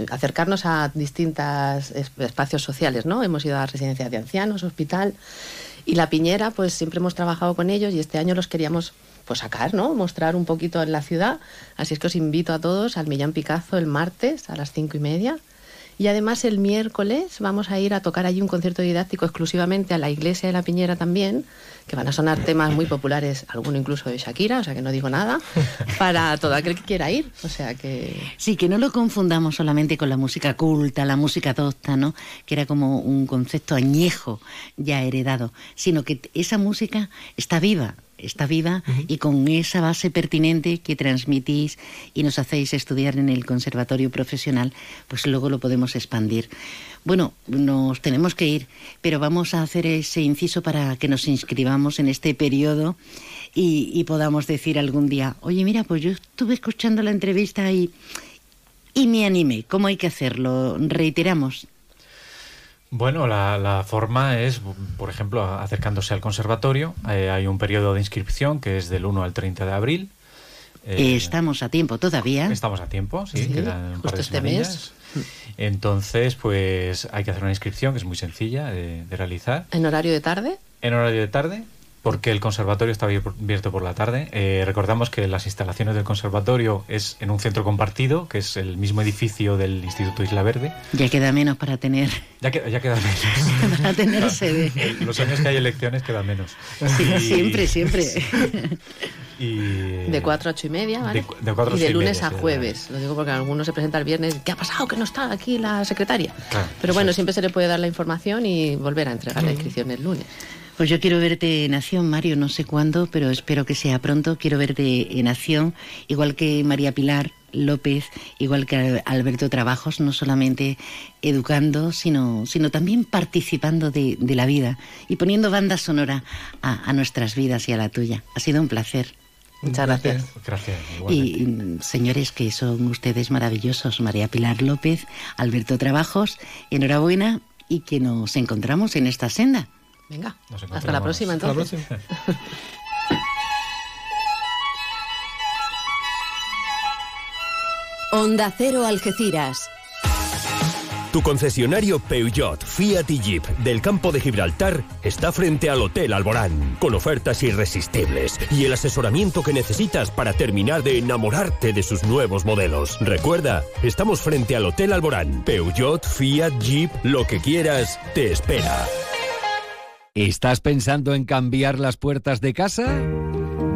acercarnos a distintos espacios sociales, ¿no? Hemos ido a residencias de ancianos, hospital, y la Piñera, pues siempre hemos trabajado con ellos y este año los queríamos pues sacar, ¿no? Mostrar un poquito en la ciudad. Así es que os invito a todos al Millán Picazo el martes a las 5:30. Y además el miércoles vamos a ir a tocar allí un concierto didáctico exclusivamente a la iglesia de la Piñera también, que van a sonar temas muy populares, alguno incluso de Shakira, o sea que no digo nada, para todo aquel que quiera ir, o sea que... Sí, que no lo confundamos solamente con la música culta, la música docta, ¿no? Que era como un concepto añejo, ya heredado, sino que esa música está viva y con esa base pertinente que transmitís y nos hacéis estudiar en el Conservatorio Profesional, pues luego lo podemos expandir. Bueno, nos tenemos que ir, pero vamos a hacer ese inciso para que nos inscribamos en este periodo y podamos decir algún día, oye, mira, pues yo estuve escuchando la entrevista y me animé. ¿Cómo hay que hacerlo? Reiteramos. Bueno, la forma es, por ejemplo, acercándose al conservatorio. Hay un periodo de inscripción que es del 1 al 30 de abril. Estamos a tiempo todavía. Estamos a tiempo, sí, quedan un par de semanillas. Entonces, pues hay que hacer una inscripción que es muy sencilla de realizar. ¿En horario de tarde? En horario de tarde, porque el conservatorio está abierto por la tarde. Recordamos que las instalaciones del conservatorio es en un centro compartido, que es el mismo edificio del Instituto Isla Verde. Ya queda menos para tener... Ya queda menos. Para tener sede. Los años que hay elecciones queda menos. Sí, siempre. Sí. Y... De 4 a 8:30, ¿vale? Y de lunes a jueves. Lo digo porque algunos se presentan el viernes. ¿Qué ha pasado? ¿Que no está aquí la secretaria? Claro, pero bueno, siempre se le puede dar la información y volver a entregar la inscripción el lunes. Pues yo quiero verte en acción, Mario, no sé cuándo, pero espero que sea pronto. Quiero verte en acción, igual que María Pilar López, igual que Alberto Trabajos, no solamente educando, sino también participando de la vida y poniendo banda sonora a nuestras vidas y a la tuya. Ha sido un placer. Muchas gracias. Gracias. Y señores, que son ustedes maravillosos, María Pilar López, Alberto Trabajos, enhorabuena, y que nos encontramos en esta senda. Venga, hasta la próxima entonces. Hasta la próxima. Onda Cero Algeciras. Tu concesionario Peugeot, Fiat y Jeep del Campo de Gibraltar está frente al Hotel Alborán, con ofertas irresistibles y el asesoramiento que necesitas para terminar de enamorarte de sus nuevos modelos. Recuerda, estamos frente al Hotel Alborán. Peugeot, Fiat, Jeep, lo que quieras, te espera. ¿Estás pensando en cambiar las puertas de casa?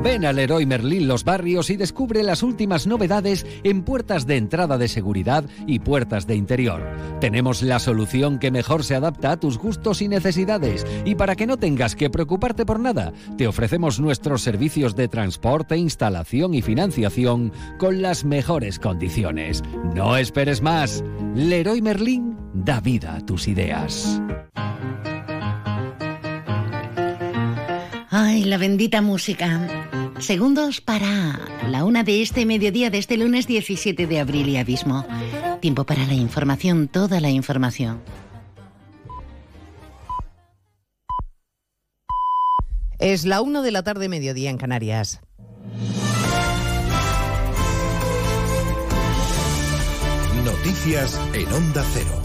Ven al Leroy Merlin Los Barrios y descubre las últimas novedades en puertas de entrada de seguridad y puertas de interior. Tenemos la solución que mejor se adapta a tus gustos y necesidades, y para que no tengas que preocuparte por nada, te ofrecemos nuestros servicios de transporte, instalación y financiación con las mejores condiciones. No esperes más. Leroy Merlin da vida a tus ideas. Ay, la bendita música. Segundos para la 1 de este mediodía de este lunes 17 de abril y abismo. Tiempo para la información, toda la información. Es la 1 de la tarde, mediodía en Canarias. Noticias en Onda Cero.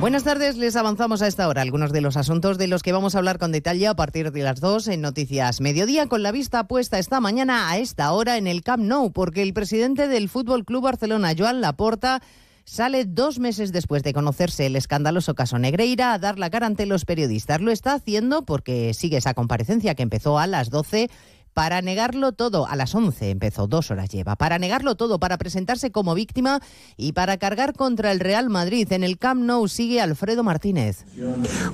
Buenas tardes, les avanzamos a esta hora algunos de los asuntos de los que vamos a hablar con detalle a partir de las 2 en Noticias Mediodía, con la vista puesta esta mañana a esta hora en el Camp Nou, porque el presidente del Fútbol Club Barcelona, Joan Laporta, sale 2 meses después de conocerse el escandaloso caso Negreira a dar la cara ante los periodistas. Lo está haciendo porque sigue esa comparecencia que empezó a las 12. Para negarlo todo, a las 11 empezó, 2 horas lleva, para negarlo todo, para presentarse como víctima y para cargar contra el Real Madrid. En el Camp Nou sigue Alfredo Martínez.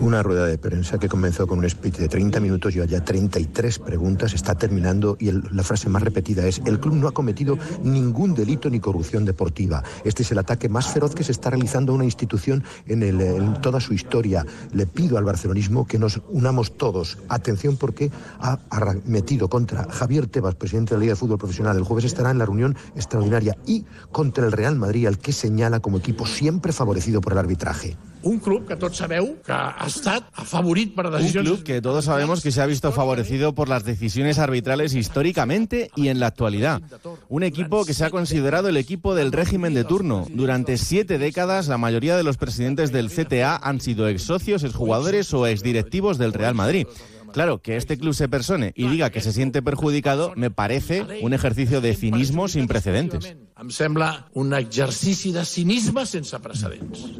Una rueda de prensa que comenzó con un speech de 30 minutos, lleva ya 33 preguntas, está terminando y la frase más repetida es: el club no ha cometido ningún delito ni corrupción deportiva. Este es el ataque más feroz que se está realizando a una institución en toda su historia. Le pido al barcelonismo que nos unamos todos. Atención, porque ha arremetido contra Javier Tebas, presidente de la Liga de Fútbol Profesional. El jueves estará en la reunión extraordinaria, y contra el Real Madrid, al que señala como equipo siempre favorecido por el arbitraje. Un club que todos sabeu que ha estat afavorit per decisiones. Un club que todos sabemos que se ha visto favorecido por las decisiones arbitrales históricamente y en la actualidad. Un equipo que se ha considerado el equipo del régimen de turno. Durante 7 décadas, la mayoría de los presidentes del CTA han sido ex socios, exjugadores o exdirectivos del Real Madrid. Claro, que este club se persone y diga que se siente perjudicado me parece un ejercicio de cinismo sin precedentes. Em sembla un exercici de cinisme sense precedents.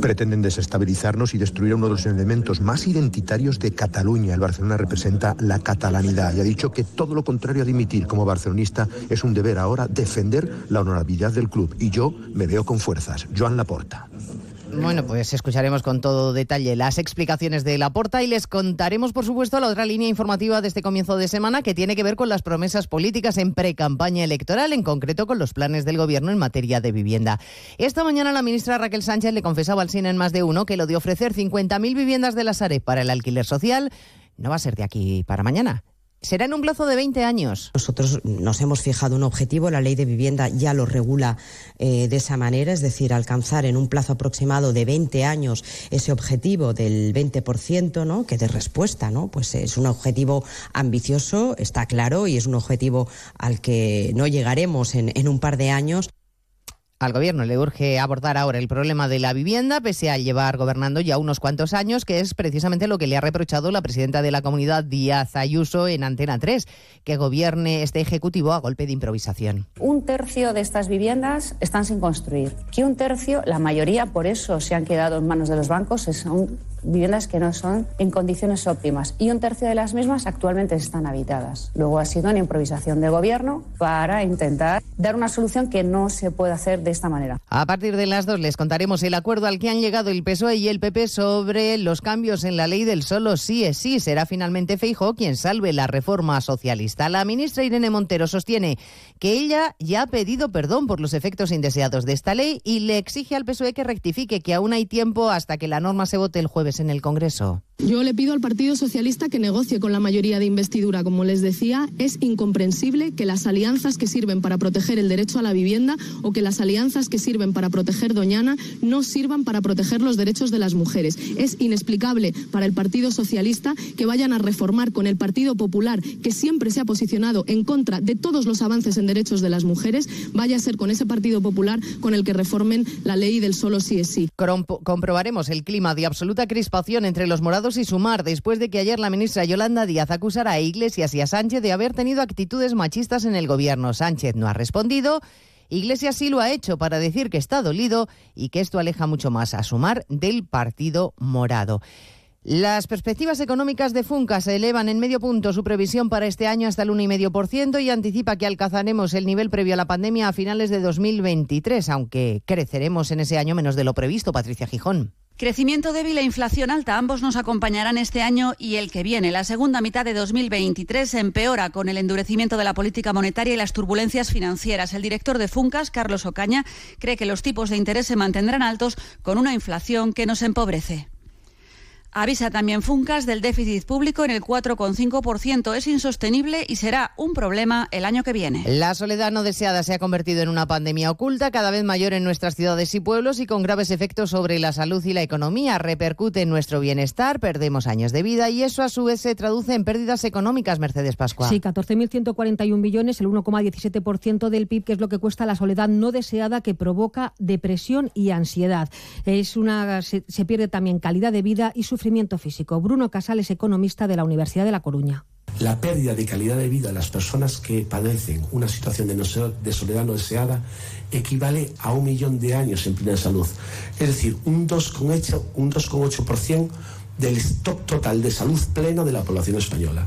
Pretenden desestabilizarnos y destruir uno de los elementos más identitarios de Cataluña. El Barcelona representa la catalanidad y ha dicho que todo lo contrario a dimitir como barcelonista es un deber ahora defender la honorabilidad del club. Y yo me veo con fuerzas. Joan Laporta. Bueno, pues escucharemos con todo detalle las explicaciones de Laporta y les contaremos, por supuesto, la otra línea informativa de este comienzo de semana, que tiene que ver con las promesas políticas en precampaña electoral, en concreto con los planes del gobierno en materia de vivienda. Esta mañana la ministra Raquel Sánchez le confesaba a Alsina en Más de Uno que lo de ofrecer 50.000 viviendas de la Sareb para el alquiler social no va a ser de aquí para mañana. Será en un plazo de 20 años. Nosotros nos hemos fijado un objetivo, la ley de vivienda ya lo regula de esa manera, es decir, alcanzar en un plazo aproximado de 20 años ese objetivo del 20%, ¿no? Que de respuesta, ¿no? Pues es un objetivo ambicioso, está claro, y es un objetivo al que no llegaremos en un par de años. Al gobierno le urge abordar ahora el problema de la vivienda, pese a llevar gobernando ya unos cuantos años, que es precisamente lo que le ha reprochado la presidenta de la Comunidad, Díaz Ayuso, en Antena 3, que gobierne este Ejecutivo a golpe de improvisación. 1/3 de estas viviendas están sin construir, que 1/3, la mayoría por eso se han quedado en manos de los bancos, son viviendas que no son en condiciones óptimas, y 1/3 de las mismas actualmente están habitadas. Luego ha sido una improvisación del gobierno para intentar dar una solución que no se puede hacer de esta manera. A partir de las 2 les contaremos el acuerdo al que han llegado el PSOE y el PP sobre los cambios en la ley del solo sí es sí. Será finalmente Feijóo quien salve la reforma socialista. La ministra Irene Montero sostiene que ella ya ha pedido perdón por los efectos indeseados de esta ley y le exige al PSOE que rectifique, que aún hay tiempo hasta que la norma se vote el jueves en el Congreso. Yo le pido al Partido Socialista que negocie con la mayoría de investidura. Como les decía, es incomprensible que las alianzas que sirven para proteger el derecho a la vivienda o que las alianzas que sirven para proteger Doñana no sirvan para proteger los derechos de las mujeres. Es inexplicable para el Partido Socialista que vayan a reformar con el Partido Popular, que siempre se ha posicionado en contra de todos los avances en derechos de las mujeres, vaya a ser con ese Partido Popular con el que reformen la ley del solo sí es sí. Comprobaremos el clima de absoluta crispación entre los morados y Sumar, después de que ayer la ministra Yolanda Díaz acusara a Iglesias y a Sánchez de haber tenido actitudes machistas en el gobierno. Sánchez no ha respondido, Iglesias sí lo ha hecho para decir que está dolido y que esto aleja mucho más a Sumar del Partido Morado. Las perspectivas económicas de Funca se elevan en medio punto su previsión para este año hasta el 1,5% y anticipa que alcanzaremos el nivel previo a la pandemia a finales de 2023, aunque creceremos en ese año menos de lo previsto, Patricia Gijón. Crecimiento débil e inflación alta, ambos nos acompañarán este año y el que viene. La segunda mitad de 2023 se empeora con el endurecimiento de la política monetaria y las turbulencias financieras. El director de Funcas, Carlos Ocaña, cree que los tipos de interés se mantendrán altos con una inflación que nos empobrece. Avisa también Funcas del déficit público en el 4,5%. Es insostenible y será un problema el año que viene. La soledad no deseada se ha convertido en una pandemia oculta, cada vez mayor en nuestras ciudades y pueblos y con graves efectos sobre la salud y la economía. Repercute en nuestro bienestar, perdemos años de vida y eso a su vez se traduce en pérdidas económicas, Mercedes Pascua. Sí, 14.141 millones, el 1,17% del PIB, que es lo que cuesta la soledad no deseada que provoca depresión y ansiedad. Se pierde también calidad de vida y sufrimiento físico. Bruno Casales, economista de la Universidad de La Coruña. La pérdida de calidad de vida a las personas que padecen una situación de soledad no deseada equivale a 1 millón de años en plena salud. Es decir, un 2,8% del stock total de salud plena de la población española.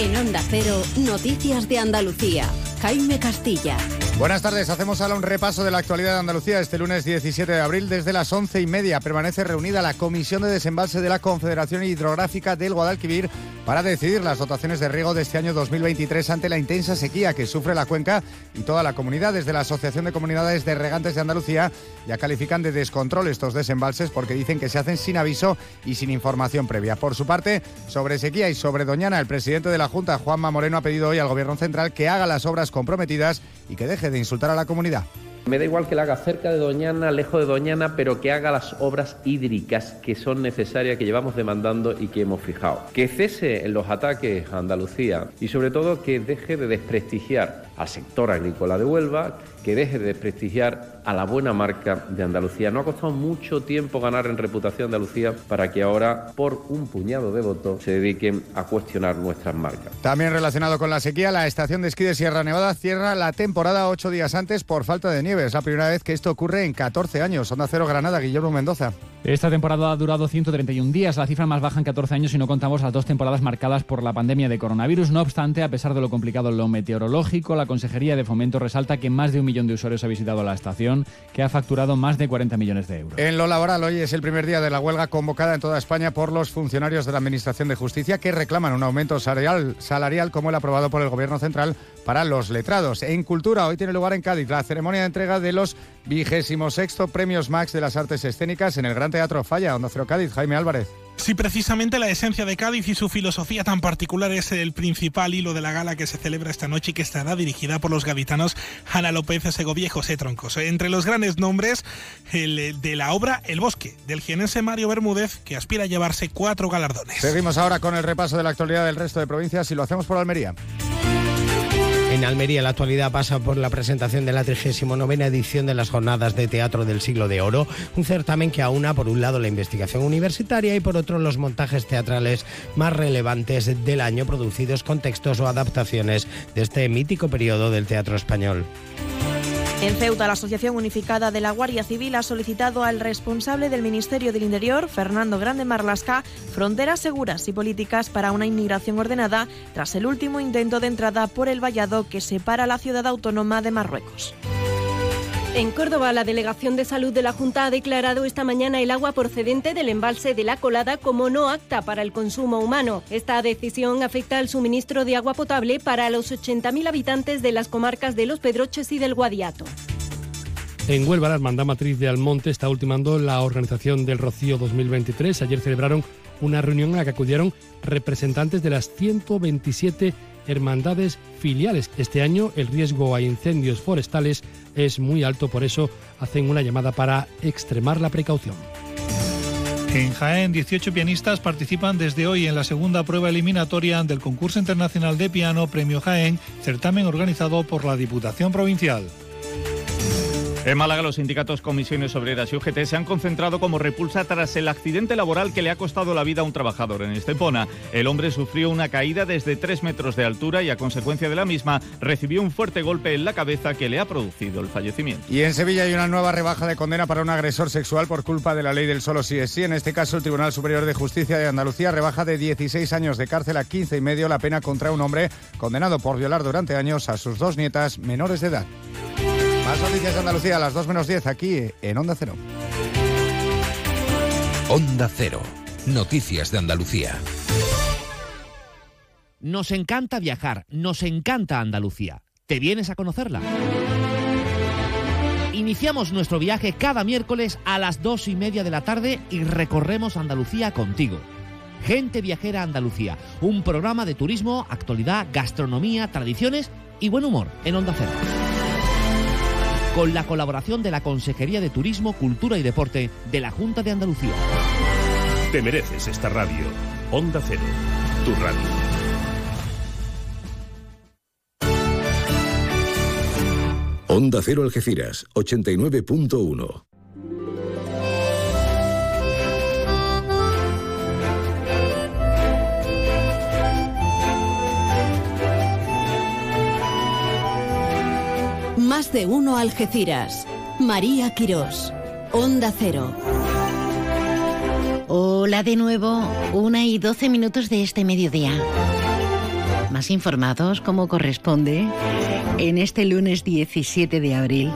En Onda Cero, Noticias de Andalucía. Jaime Castilla. Buenas tardes, hacemos ahora un repaso de la actualidad de Andalucía. Este lunes 17 de abril, desde las 11:30, permanece reunida la Comisión de Desembalse de la Confederación Hidrográfica del Guadalquivir para decidir las dotaciones de riego de este año 2023 ante la intensa sequía que sufre la cuenca y toda la comunidad. Desde la Asociación de Comunidades de Regantes de Andalucía ya califican de descontrol estos desembalses porque dicen que se hacen sin aviso y sin información previa. Por su parte, sobre sequía y sobre Doñana, el presidente de la Junta, Juanma Moreno, ha pedido hoy al Gobierno central que haga las obras comprometidas y que deje de insultar a la comunidad. Me da igual que la haga cerca de Doñana, lejos de Doñana, pero que haga las obras hídricas que son necesarias, que llevamos demandando y que hemos fijado. Que cese en los ataques a Andalucía y sobre todo que deje de desprestigiar al sector agrícola de Huelva, que deje de desprestigiar a la buena marca de Andalucía. No ha costado mucho tiempo ganar en reputación de Andalucía para que ahora, por un puñado de votos, se dediquen a cuestionar nuestras marcas. También relacionado con la sequía, la estación de esquí de Sierra Nevada cierra la temporada 8 días antes por falta de nieve. Es la primera vez que esto ocurre en 14 años. Onda Cero Granada, Guillermo Mendoza. Esta temporada ha durado 131 días, la cifra más baja en 14 años si no contamos las 2 temporadas marcadas por la pandemia de coronavirus. No obstante, a pesar de lo complicado en lo meteorológico, la Consejería de Fomento resalta que más de 1 millón de usuarios ha visitado la estación, que ha facturado más de 40 millones de euros. En lo laboral, hoy es el primer día de la huelga convocada en toda España por los funcionarios de la Administración de Justicia que reclaman un aumento salarial como el aprobado por el Gobierno central para los letrados. En Cultura, hoy tiene lugar en Cádiz la ceremonia de entrega de los 26º Premios Max de las Artes Escénicas en el Gran Teatro Falla. Onda Cero Cádiz, Jaime Álvarez. Sí, precisamente la esencia de Cádiz y su filosofía tan particular es el principal hilo de la gala que se celebra esta noche y que estará dirigida por los gaditanos Ana López Segovia y José Troncos. Entre los grandes nombres, el de la obra El Bosque, del jienense Mario Bermúdez, que aspira a llevarse 4 galardones. Seguimos ahora con el repaso de la actualidad del resto de provincias y lo hacemos por Almería. En Almería la actualidad pasa por la presentación de la 39ª edición de las Jornadas de Teatro del Siglo de Oro, un certamen que aúna por un lado la investigación universitaria y por otro los montajes teatrales más relevantes del año, producidos con textos o adaptaciones de este mítico periodo del teatro español. En Ceuta, la Asociación Unificada de la Guardia Civil ha solicitado al responsable del Ministerio del Interior, Fernando Grande Marlaska, fronteras seguras y políticas para una inmigración ordenada tras el último intento de entrada por el vallado que separa la ciudad autónoma de Marruecos. En Córdoba, la Delegación de Salud de la Junta ha declarado esta mañana el agua procedente del embalse de La Colada como no apta para el consumo humano. Esta decisión afecta al suministro de agua potable para los 80.000 habitantes de las comarcas de Los Pedroches y del Guadiato. En Huelva, la Hermandad Matriz de Almonte está ultimando la organización del Rocío 2023. Ayer celebraron una reunión a la que acudieron representantes de las 127 hermandades filiales. Este año el riesgo a incendios forestales es muy alto, por eso hacen una llamada para extremar la precaución. En Jaén, 18 pianistas participan desde hoy en la segunda prueba eliminatoria del concurso internacional de piano Premio Jaén, certamen organizado por la Diputación Provincial. En Málaga, los sindicatos Comisiones Obreras y UGT se han concentrado como repulsa tras el accidente laboral que le ha costado la vida a un trabajador en Estepona. El hombre sufrió una caída desde 3 metros de altura y a consecuencia de la misma recibió un fuerte golpe en la cabeza que le ha producido el fallecimiento. Y en Sevilla hay una nueva rebaja de condena para un agresor sexual por culpa de la ley del solo sí es sí. En este caso, el Tribunal Superior de Justicia de Andalucía rebaja de 16 años de cárcel a 15,5 la pena contra un hombre condenado por violar durante años a sus 2 nietas menores de edad. Más noticias de Andalucía a las 2:10 aquí en Onda Cero. Onda Cero. Noticias de Andalucía. Nos encanta viajar, nos encanta Andalucía. ¿Te vienes a conocerla? Iniciamos nuestro viaje cada miércoles a las 2:30 de la tarde y recorremos Andalucía contigo. Gente Viajera Andalucía, un programa de turismo, actualidad, gastronomía, tradiciones y buen humor en Onda Cero, con la colaboración de la Consejería de Turismo, Cultura y Deporte de la Junta de Andalucía. Te mereces esta radio. Onda Cero, tu radio. Onda Cero Algeciras, 89.1. Más de uno Algeciras. María Quirós. Onda Cero. Hola de nuevo. 1:12 de este mediodía. Más informados, como corresponde, en este lunes 17 de abril.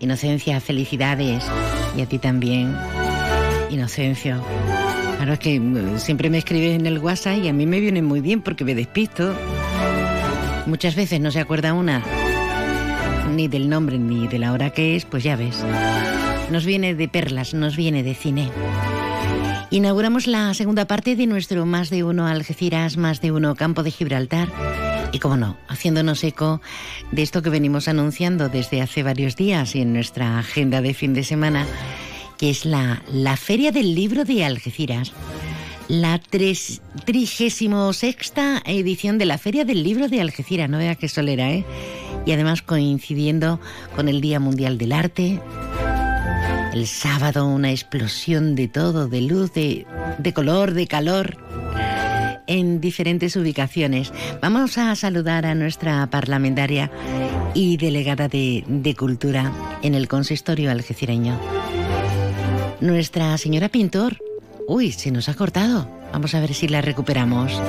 Inocencia, felicidades. Y a ti también, Inocencio. Claro, es que siempre me escribes en el WhatsApp y a mí me viene muy bien porque me despisto. Muchas veces no se acuerda una, ni del nombre ni de la hora que es, pues ya ves. Nos viene de perlas, nos viene de cine. Inauguramos la segunda parte de nuestro Más de Uno Algeciras, Más de Uno Campo de Gibraltar. Y cómo no, haciéndonos eco de esto que venimos anunciando desde hace varios días y en nuestra agenda de fin de semana, que es la Feria del Libro de Algeciras. La 36ª edición de la Feria del Libro de Algeciras. No veas qué solera, ¿eh? Y además coincidiendo con el Día Mundial del Arte. El sábado una explosión de todo, de luz, de color, de calor, en diferentes ubicaciones. Vamos a saludar a nuestra parlamentaria y delegada de Cultura en el Consistorio algecireño, nuestra señora Pintor. Uy, se nos ha cortado. Vamos a ver si la recuperamos.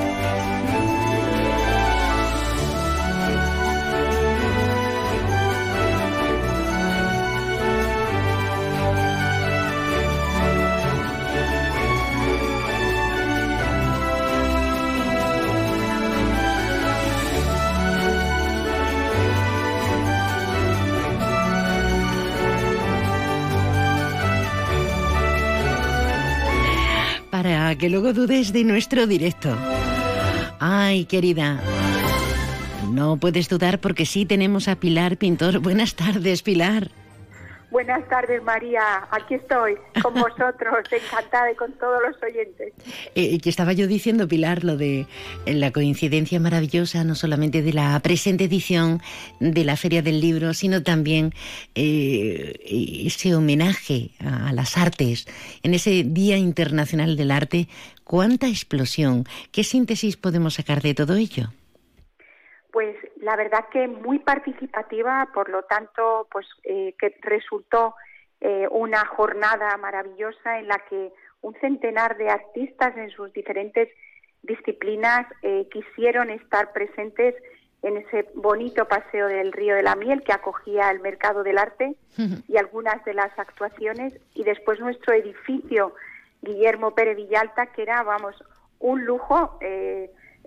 Que luego dudes de nuestro directo. Ay, querida, no puedes dudar porque sí tenemos a Pilar Pintor. Buenas tardes, Pilar. Buenas tardes, María. Aquí estoy con vosotros, encantada, y con todos los oyentes. Que estaba yo diciendo, Pilar, lo de la coincidencia maravillosa, no solamente de la presente edición de la Feria del Libro, sino también ese homenaje a las artes. En ese Día Internacional del Arte, ¿cuánta explosión? ¿Qué síntesis podemos sacar de todo ello? Pues la verdad que muy participativa, por lo tanto, pues que resultó una jornada maravillosa en la que un centenar de artistas en sus diferentes disciplinas quisieron estar presentes en ese bonito paseo del Río de la Miel que acogía el mercado del arte y algunas de las actuaciones, y después nuestro edificio Guillermo Pérez Villalta, que era, vamos, un lujo.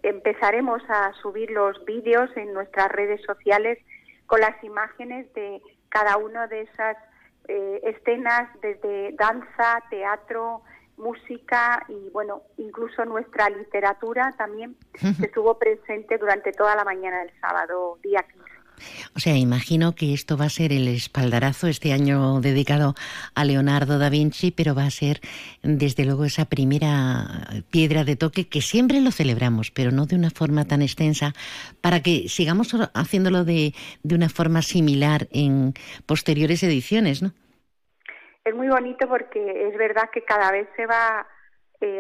Empezaremos a subir los vídeos en nuestras redes sociales con las imágenes de cada una de esas escenas, desde danza, teatro, música y, bueno, incluso nuestra literatura también estuvo presente durante toda la mañana del sábado, día 15. O sea, imagino que esto va a ser el espaldarazo este año dedicado a Leonardo da Vinci, pero va a ser, desde luego, esa primera piedra de toque que siempre lo celebramos, pero no de una forma tan extensa, para que sigamos haciéndolo de una forma similar en posteriores ediciones, ¿no? Es muy bonito porque es verdad que cada vez se va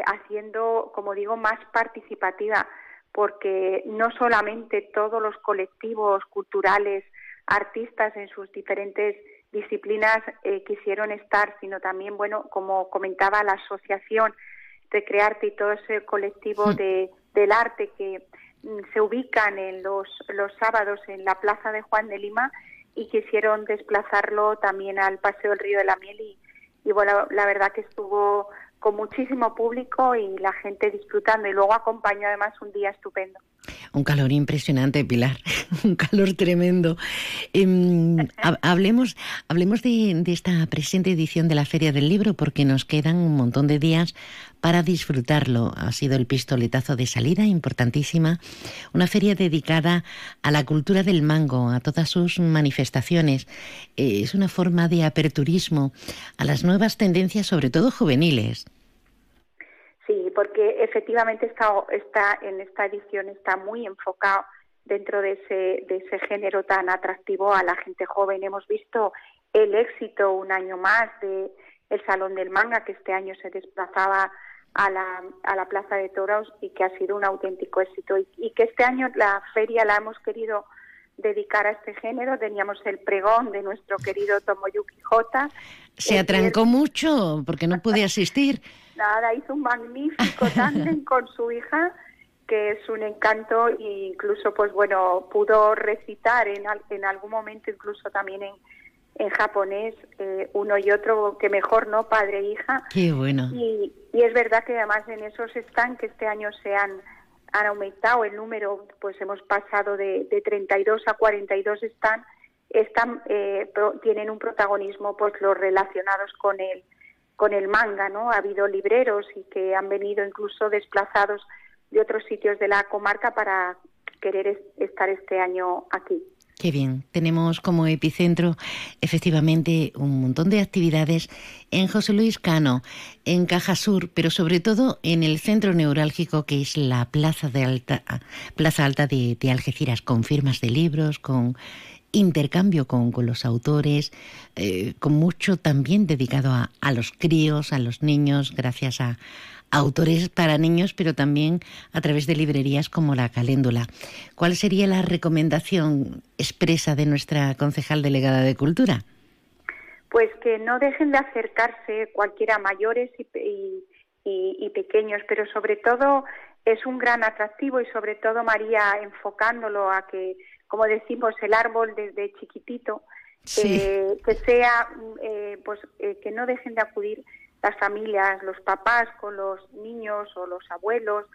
haciendo, como digo, más participativa, porque no solamente todos los colectivos culturales, artistas en sus diferentes disciplinas quisieron estar, sino también, bueno, como comentaba, la asociación Recrearte y todo ese colectivo del arte que se ubican en los sábados en la Plaza de Juan de Lima, y quisieron desplazarlo también al Paseo del Río de la Miel, y bueno, la verdad que estuvo con muchísimo público y la gente disfrutando, y luego acompañó además un día estupendo. Un calor impresionante, Pilar, un calor tremendo. Hablemos de esta presente edición de la Feria del Libro, porque nos quedan un montón de días para disfrutarlo. Ha sido el pistoletazo de salida, importantísima, una feria dedicada a la cultura del mango, a todas sus manifestaciones. Es una forma de aperturismo a las nuevas tendencias, sobre todo juveniles. Sí, porque efectivamente está en esta edición está muy enfocado dentro de ese género tan atractivo a la gente joven. Hemos visto el éxito un año más de el Salón del Manga, que este año se desplazaba a la Plaza de Toros y que ha sido un auténtico éxito. Y que este año la feria la hemos querido dedicar a este género. Teníamos el pregón de nuestro querido Tomoyuki Jota. Se atrancó mucho porque no pude asistir. Nada, hizo un magnífico tándem con su hija, que es un encanto, e incluso, pues bueno, pudo recitar en algún momento, incluso también en japonés, uno y otro, que mejor, ¿no?, padre e hija. Qué bueno. Y es verdad que además en esos stands que este año se han aumentado el número, pues hemos pasado de 32 a 42 stands. Tienen un protagonismo, pues los relacionados con el manga, ¿no? Ha habido libreros y que han venido incluso desplazados de otros sitios de la comarca para querer estar este año aquí. Qué bien. Tenemos como epicentro, efectivamente, un montón de actividades en José Luis Cano, en Cajasur, pero sobre todo en el centro neurálgico, que es la Plaza Alta de Algeciras, con firmas de libros, con intercambio con los autores, con mucho también dedicado a los críos, a los niños, gracias a autores para niños, pero también a través de librerías como La Caléndula. ¿Cuál sería la recomendación expresa de nuestra concejal delegada de Cultura? Pues que no dejen de acercarse cualquiera, mayores y pequeños, pero sobre todo es un gran atractivo, y sobre todo, María, enfocándolo a que, como decimos, el árbol desde chiquitito, sí, que sea, que no dejen de acudir las familias, los papás con los niños o los abuelos,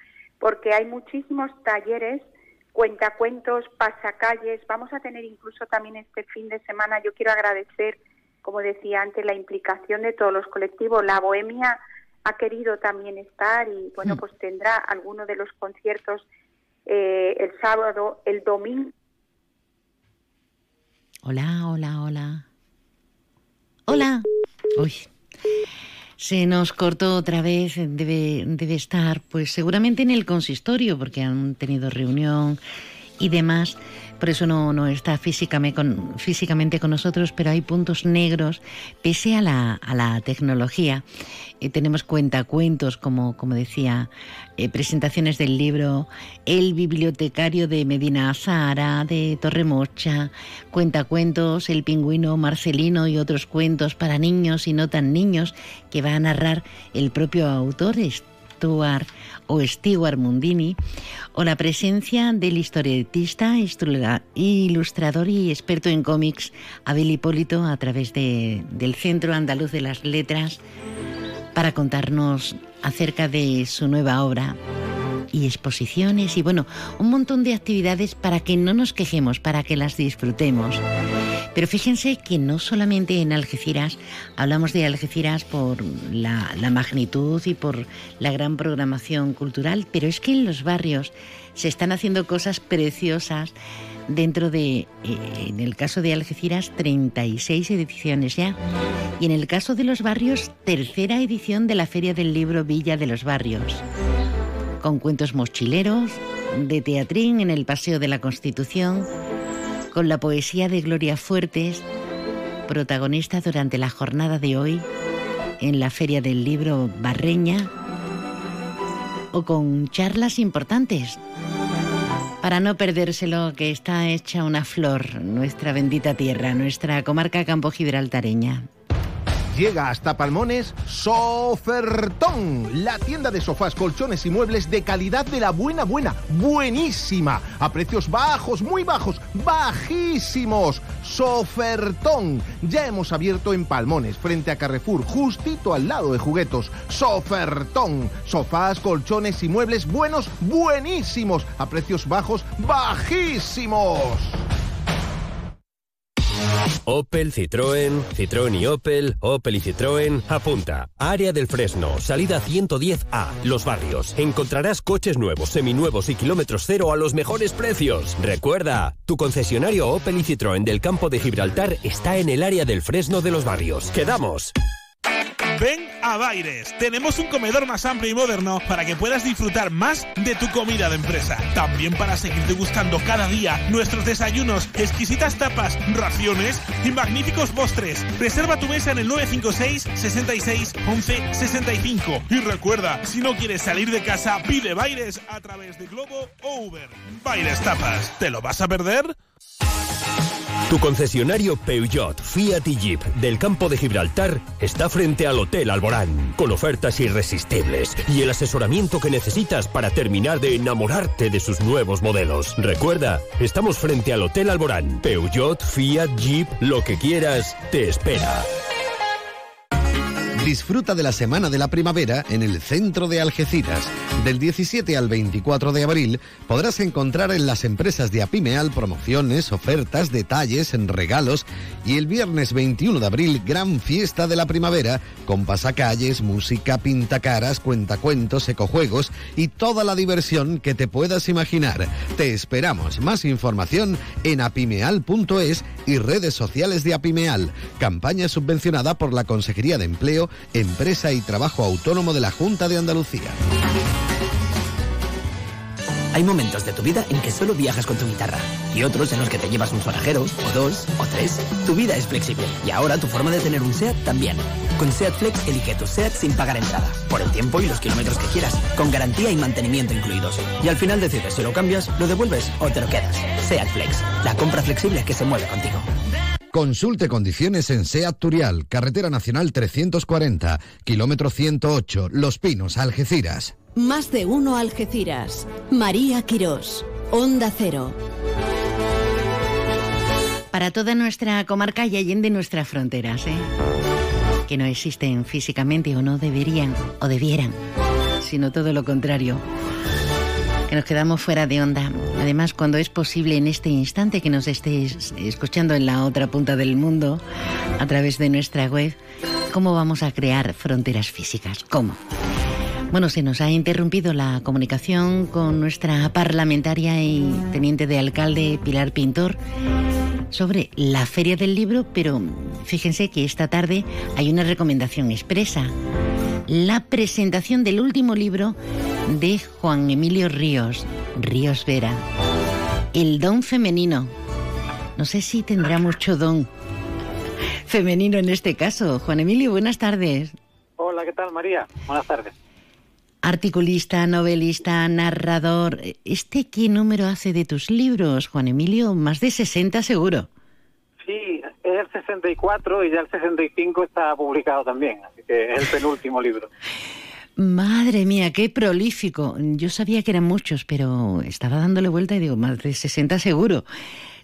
porque hay muchísimos talleres, cuentacuentos, pasacalles. Vamos a tener incluso también este fin de semana, yo quiero agradecer, como decía antes, la implicación de todos los colectivos. La Bohemia ha querido también estar y, bueno, pues tendrá alguno de los conciertos el sábado, el domingo. Hola. Hola. Uy, se nos cortó otra vez. Debe estar, pues seguramente en el consistorio, porque han tenido reunión y demás. Por eso no está físicamente con nosotros, pero hay puntos negros, pese a la tecnología. Tenemos cuentacuentos, como decía, presentaciones del libro, El bibliotecario de Medina Zahara, de Torremocha, cuentacuentos, El pingüino Marcelino y otros cuentos para niños y no tan niños que va a narrar el propio autor, Stuart Mundini, o la presencia del historietista, ilustrador y experto en cómics Abel Hipólito, a través del Centro Andaluz de las Letras, para contarnos acerca de su nueva obra y exposiciones y, bueno, un montón de actividades para que no nos quejemos, para que las disfrutemos. Pero fíjense que no solamente en Algeciras, hablamos de Algeciras por la magnitud y por la gran programación cultural, pero es que en los barrios se están haciendo cosas preciosas dentro de, en el caso de Algeciras, 36 ediciones ya. Y en el caso de los barrios, tercera edición de la Feria del Libro Villa de los Barrios, con cuentos mochileros, de teatrín en el Paseo de la Constitución, con la poesía de Gloria Fuertes, protagonista durante la jornada de hoy en la Feria del Libro Barreña, o con charlas importantes. Para no perdérselo, que está hecha una flor nuestra bendita tierra, nuestra comarca campogibraltareña. Llega hasta Palmones Sofertón, la tienda de sofás, colchones y muebles de calidad de la buenísima, a precios bajos, muy bajos, bajísimos. Sofertón, ya hemos abierto en Palmones, frente a Carrefour, justito al lado de Juguetos. Sofertón, sofás, colchones y muebles buenos, buenísimos, a precios bajos, bajísimos. Opel, Citroën y Opel y Citroën, apunta. Área del Fresno, salida 110A, Los Barrios. Encontrarás coches nuevos, seminuevos y kilómetros cero a los mejores precios. Recuerda, tu concesionario Opel y Citroën del campo de Gibraltar está en el área del Fresno de Los Barrios. ¡Quedamos! Ven a Baires. Tenemos un comedor más amplio y moderno para que puedas disfrutar más de tu comida de empresa. También para seguirte gustando cada día nuestros desayunos, exquisitas tapas, raciones y magníficos postres. Reserva tu mesa en el 956 66 11 65. Y recuerda, si no quieres salir de casa, pide Baires a través de Globo o Uber. Baires Tapas, ¿te lo vas a perder? Tu concesionario Peugeot, Fiat y Jeep del campo de Gibraltar está frente al Hotel Alborán, con ofertas irresistibles y el asesoramiento que necesitas para terminar de enamorarte de sus nuevos modelos. Recuerda, estamos frente al Hotel Alborán. Peugeot, Fiat, Jeep, lo que quieras, te espera. Disfruta de la Semana de la Primavera en el centro de Algeciras. Del 17 al 24 de abril podrás encontrar en las empresas de Apimeal promociones, ofertas, detalles, regalos, y el viernes 21 de abril, gran fiesta de la primavera, con pasacalles, música, pintacaras, cuentacuentos, ecojuegos y toda la diversión que te puedas imaginar. Te esperamos. Más información en apimeal.es y redes sociales de Apimeal. Campaña subvencionada por la Consejería de Empleo, Empresa y Trabajo Autónomo de la Junta de Andalucía. Hay momentos de tu vida en que solo viajas con tu guitarra y otros en los que te llevas un sonajero, o dos, o tres. Tu vida es flexible y ahora tu forma de tener un SEAT también. Con SEAT Flex elige tu SEAT sin pagar entrada, por el tiempo y los kilómetros que quieras, con garantía y mantenimiento incluidos. Y al final decides si lo cambias, lo devuelves o te lo quedas. SEAT Flex, la compra flexible que se mueve contigo. Consulte condiciones en SEAT Turial, Carretera Nacional 340, kilómetro 108, Los Pinos, Algeciras. Más de uno Algeciras. María Quirós, Onda Cero. Para toda nuestra comarca y allende nuestras fronteras, que no existen físicamente, o no deberían o debieran, sino todo lo contrario, que nos quedamos fuera de onda. Además, cuando es posible en este instante que nos estéis escuchando en la otra punta del mundo, a través de nuestra web, ¿cómo vamos a crear fronteras físicas? ¿Cómo? Bueno, se nos ha interrumpido la comunicación con nuestra parlamentaria y teniente de alcalde, Pilar Pintor, sobre la Feria del Libro, pero fíjense que esta tarde hay una recomendación expresa: la presentación del último libro de Juan Emilio Ríos Vera, El don femenino. No sé si tendrá mucho don femenino en este caso. Juan Emilio, buenas tardes. Hola, ¿qué tal, María? Buenas tardes. Articulista, novelista, narrador... ¿Qué número hace de tus libros, Juan Emilio? Más de 60 seguro. Sí, es el 64 y ya el 65 está publicado también, así que es el penúltimo libro. Madre mía, qué prolífico. Yo sabía que eran muchos, pero estaba dándole vuelta y digo, más de 60 seguro.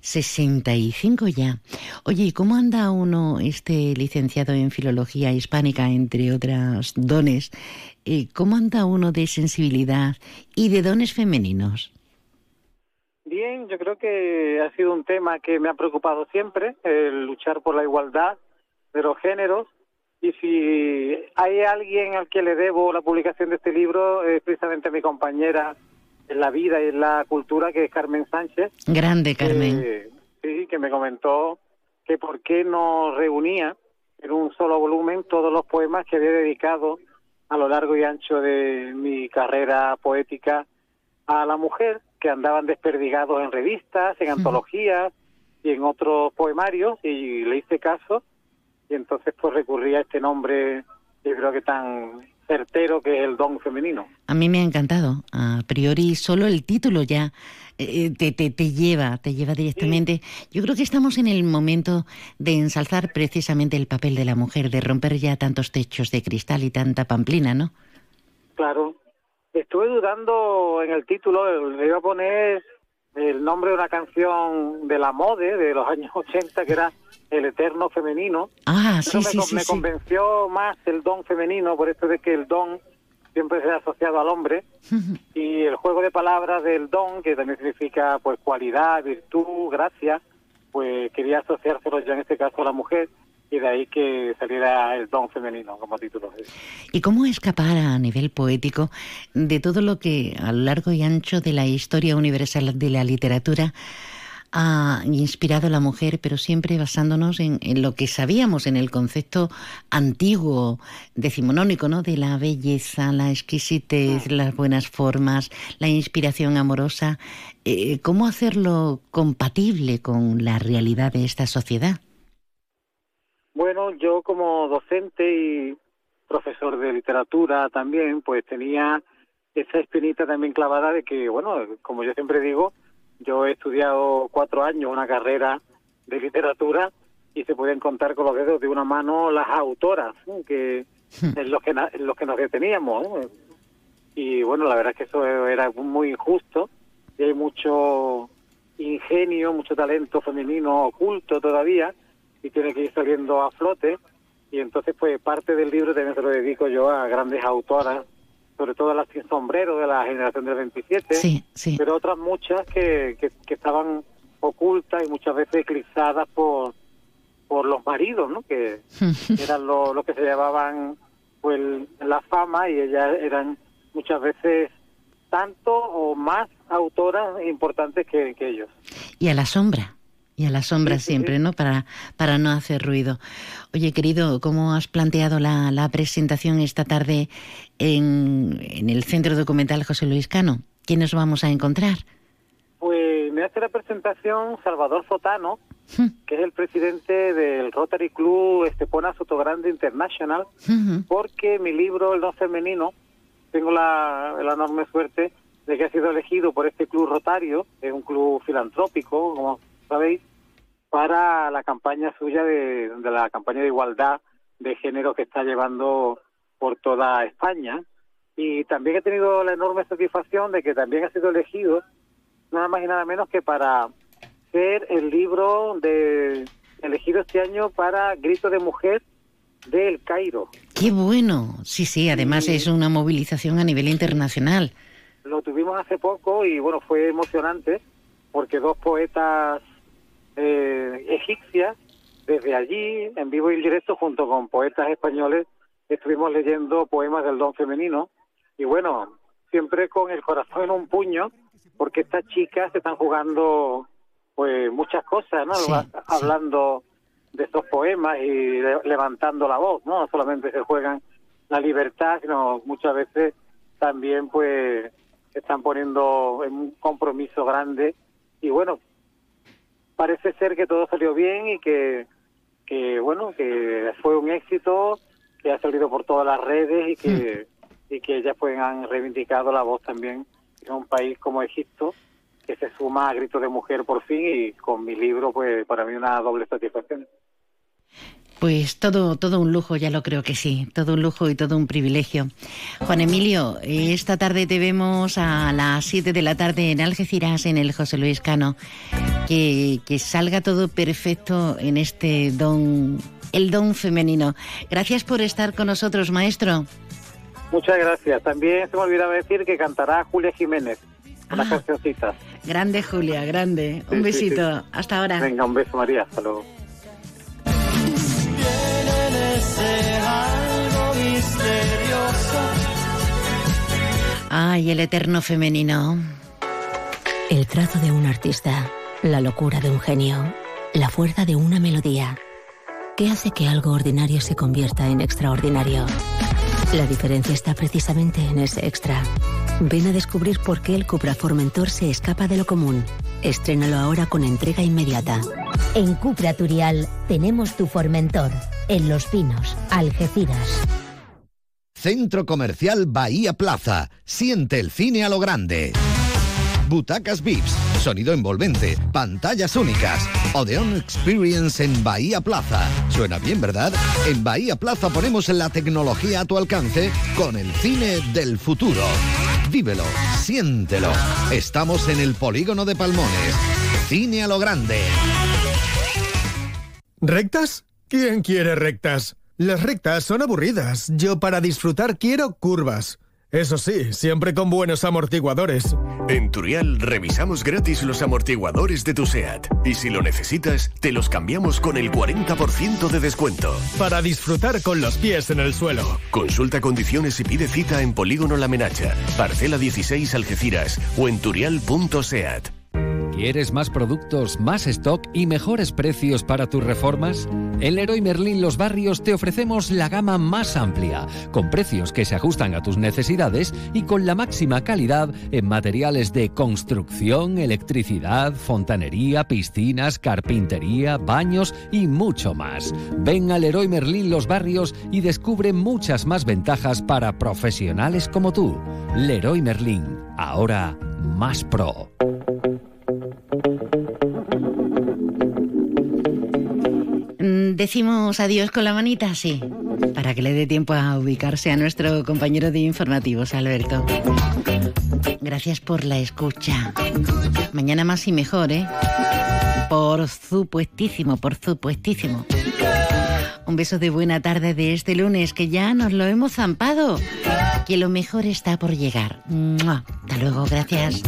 65 ya. Oye, ¿y cómo anda uno, licenciado en Filología Hispánica, entre otras dones? ¿Cómo anda uno de sensibilidad y de dones femeninos? Bien, yo creo que ha sido un tema que me ha preocupado siempre, el luchar por la igualdad de los géneros. Y si hay alguien al que le debo la publicación de este libro, es precisamente a mi compañera en la vida y en la cultura, que es Carmen Sánchez. Grande, Carmen. Sí, que me comentó que por qué no reunía en un solo volumen todos los poemas que había dedicado a lo largo y ancho de mi carrera poética a la mujer, que andaban desperdigados en revistas, en antologías y en otros poemarios, y le hice caso, y entonces pues recurrí a este nombre, yo creo que tan certero, que es el don femenino. A mí me ha encantado. A priori solo el título ya te lleva directamente. Sí. Yo creo que estamos en el momento de ensalzar precisamente el papel de la mujer, de romper ya tantos techos de cristal y tanta pamplina, ¿no? Claro. Estuve dudando en el título, le iba a poner el nombre de una canción de la Mode de los años 80 que era El Eterno Femenino. Ah, sí, sí, sí. Me convenció más el don femenino, por esto de que el don siempre se ha asociado al hombre, y el juego de palabras del don, que también significa pues cualidad, virtud, gracia, pues quería asociárselo yo en este caso a la mujer, y de ahí que saliera el don femenino como título. ¿Y cómo escapar a nivel poético de todo lo que a lo largo y ancho de la historia universal de la literatura ha inspirado a la mujer, pero siempre basándonos en lo que sabíamos, en el concepto antiguo, decimonónico, ¿no?, de la belleza, la exquisitez, las buenas formas, la inspiración amorosa? ¿Cómo hacerlo compatible con la realidad de esta sociedad? Bueno, yo como docente y profesor de literatura también, pues tenía esa espinita también clavada de que, bueno, como yo siempre digo, yo he estudiado 4 años una carrera de literatura y se pueden contar con los dedos de una mano las autoras, ¿sí?, que en los que nos deteníamos, ¿eh? Y bueno, la verdad es que eso era muy injusto, y hay mucho ingenio, mucho talento femenino oculto todavía, y tiene que ir saliendo a flote, y entonces pues parte del libro también se lo dedico yo a grandes autoras, sobre todo las sin sombrero de la generación del 27, sí, sí, pero otras muchas que estaban ocultas y muchas veces eclipsadas por los maridos, ¿no?, que eran los que se llevaban pues la fama, y ellas eran muchas veces tanto o más autoras importantes que ellos. Y a la sombra. Y a la sombra siempre, ¿no?, para no hacer ruido. Oye, querido, ¿cómo has planteado la presentación esta tarde en el Centro Documental José Luis Cano? ¿Quiénes vamos a encontrar? Pues me hace la presentación Salvador Sotano, que es el presidente del Rotary Club Estepona Sotogrande International, porque mi libro, El don femenino, tengo la enorme suerte de que ha sido elegido por este club rotario, es un club filantrópico, como sabéis, para la campaña suya de la campaña de igualdad de género que está llevando por toda España. Y también he tenido la enorme satisfacción de que también ha sido elegido, nada más y nada menos que para ser el libro elegido este año para Grito de Mujer del Cairo. ¡Qué bueno! Sí, sí, además es una movilización a nivel internacional. Lo tuvimos hace poco y bueno, fue emocionante, porque 2 poetas egipcias, desde allí, en vivo y en directo, junto con poetas españoles, estuvimos leyendo poemas del don femenino, y bueno, siempre con el corazón en un puño, porque estas chicas se están jugando pues muchas cosas, ¿no? Sí, hablando de estos poemas y levantando la voz, ¿no? No solamente se juegan la libertad, sino muchas veces también pues están poniendo en un compromiso grande. Y bueno, parece ser que todo salió bien y que bueno, que fue un éxito, que ha salido por todas las redes y que ellas pues han reivindicado la voz también en un país como Egipto, que se suma a Grito de Mujer por fin, y con mi libro pues para mí una doble satisfacción. Pues todo un lujo, ya lo creo que sí, todo un lujo y todo un privilegio. Juan Emilio, esta tarde te vemos a las 7 de la tarde en Algeciras, en el José Luis Cano. Que salga todo perfecto en este don, el don femenino. Gracias por estar con nosotros, maestro. Muchas gracias. También se me olvidaba decir que cantará Julia Jiménez. Unas cancioncitas. Grande Julia, grande. Sí, un besito. Sí, sí. Hasta ahora. Venga, un beso, María. Hasta luego. Ay, el eterno femenino. El trazo de un artista, la locura de un genio, la fuerza de una melodía. ¿Qué hace que algo ordinario se convierta en extraordinario? La diferencia está precisamente en ese extra. Ven a descubrir por qué el Cupra Formentor se escapa de lo común. Estrénalo ahora con entrega inmediata. En Cupra Turial tenemos tu Formentor. En Los Pinos, Algeciras. Centro Comercial Bahía Plaza. Siente el cine a lo grande. Butacas VIPs, sonido envolvente, pantallas únicas. Odeon Experience en Bahía Plaza. Suena bien, ¿verdad? En Bahía Plaza ponemos la tecnología a tu alcance con el cine del futuro. Vívelo, siéntelo. Estamos en el polígono de Palmones. Cine a lo grande. ¿Rectas? ¿Quién quiere rectas? Las rectas son aburridas. Yo para disfrutar quiero curvas. Eso sí, siempre con buenos amortiguadores. En Turial revisamos gratis los amortiguadores de tu SEAT. Y si lo necesitas, te los cambiamos con el 40% de descuento. Para disfrutar con los pies en el suelo. Consulta condiciones y pide cita en Polígono La Menacha, Parcela 16 Algeciras o en turial.seat. ¿Quieres más productos, más stock y mejores precios para tus reformas? En Leroy Merlin Los Barrios te ofrecemos la gama más amplia, con precios que se ajustan a tus necesidades y con la máxima calidad en materiales de construcción, electricidad, fontanería, piscinas, carpintería, baños y mucho más. Ven a Leroy Merlin Los Barrios y descubre muchas más ventajas para profesionales como tú. Leroy Merlin, ahora más pro. Decimos adiós con la manita, sí, para que le dé tiempo a ubicarse a nuestro compañero de informativos, Alberto. Gracias por la escucha. Mañana más y mejor, ¿eh? Por supuestísimo, por supuestísimo. Un beso de buena tarde de este lunes, que ya nos lo hemos zampado. Que lo mejor está por llegar. ¡Mua! Hasta luego, gracias.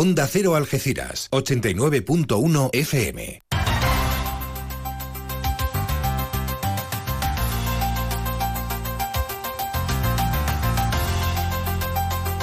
Onda Cero Algeciras, 89.1 FM.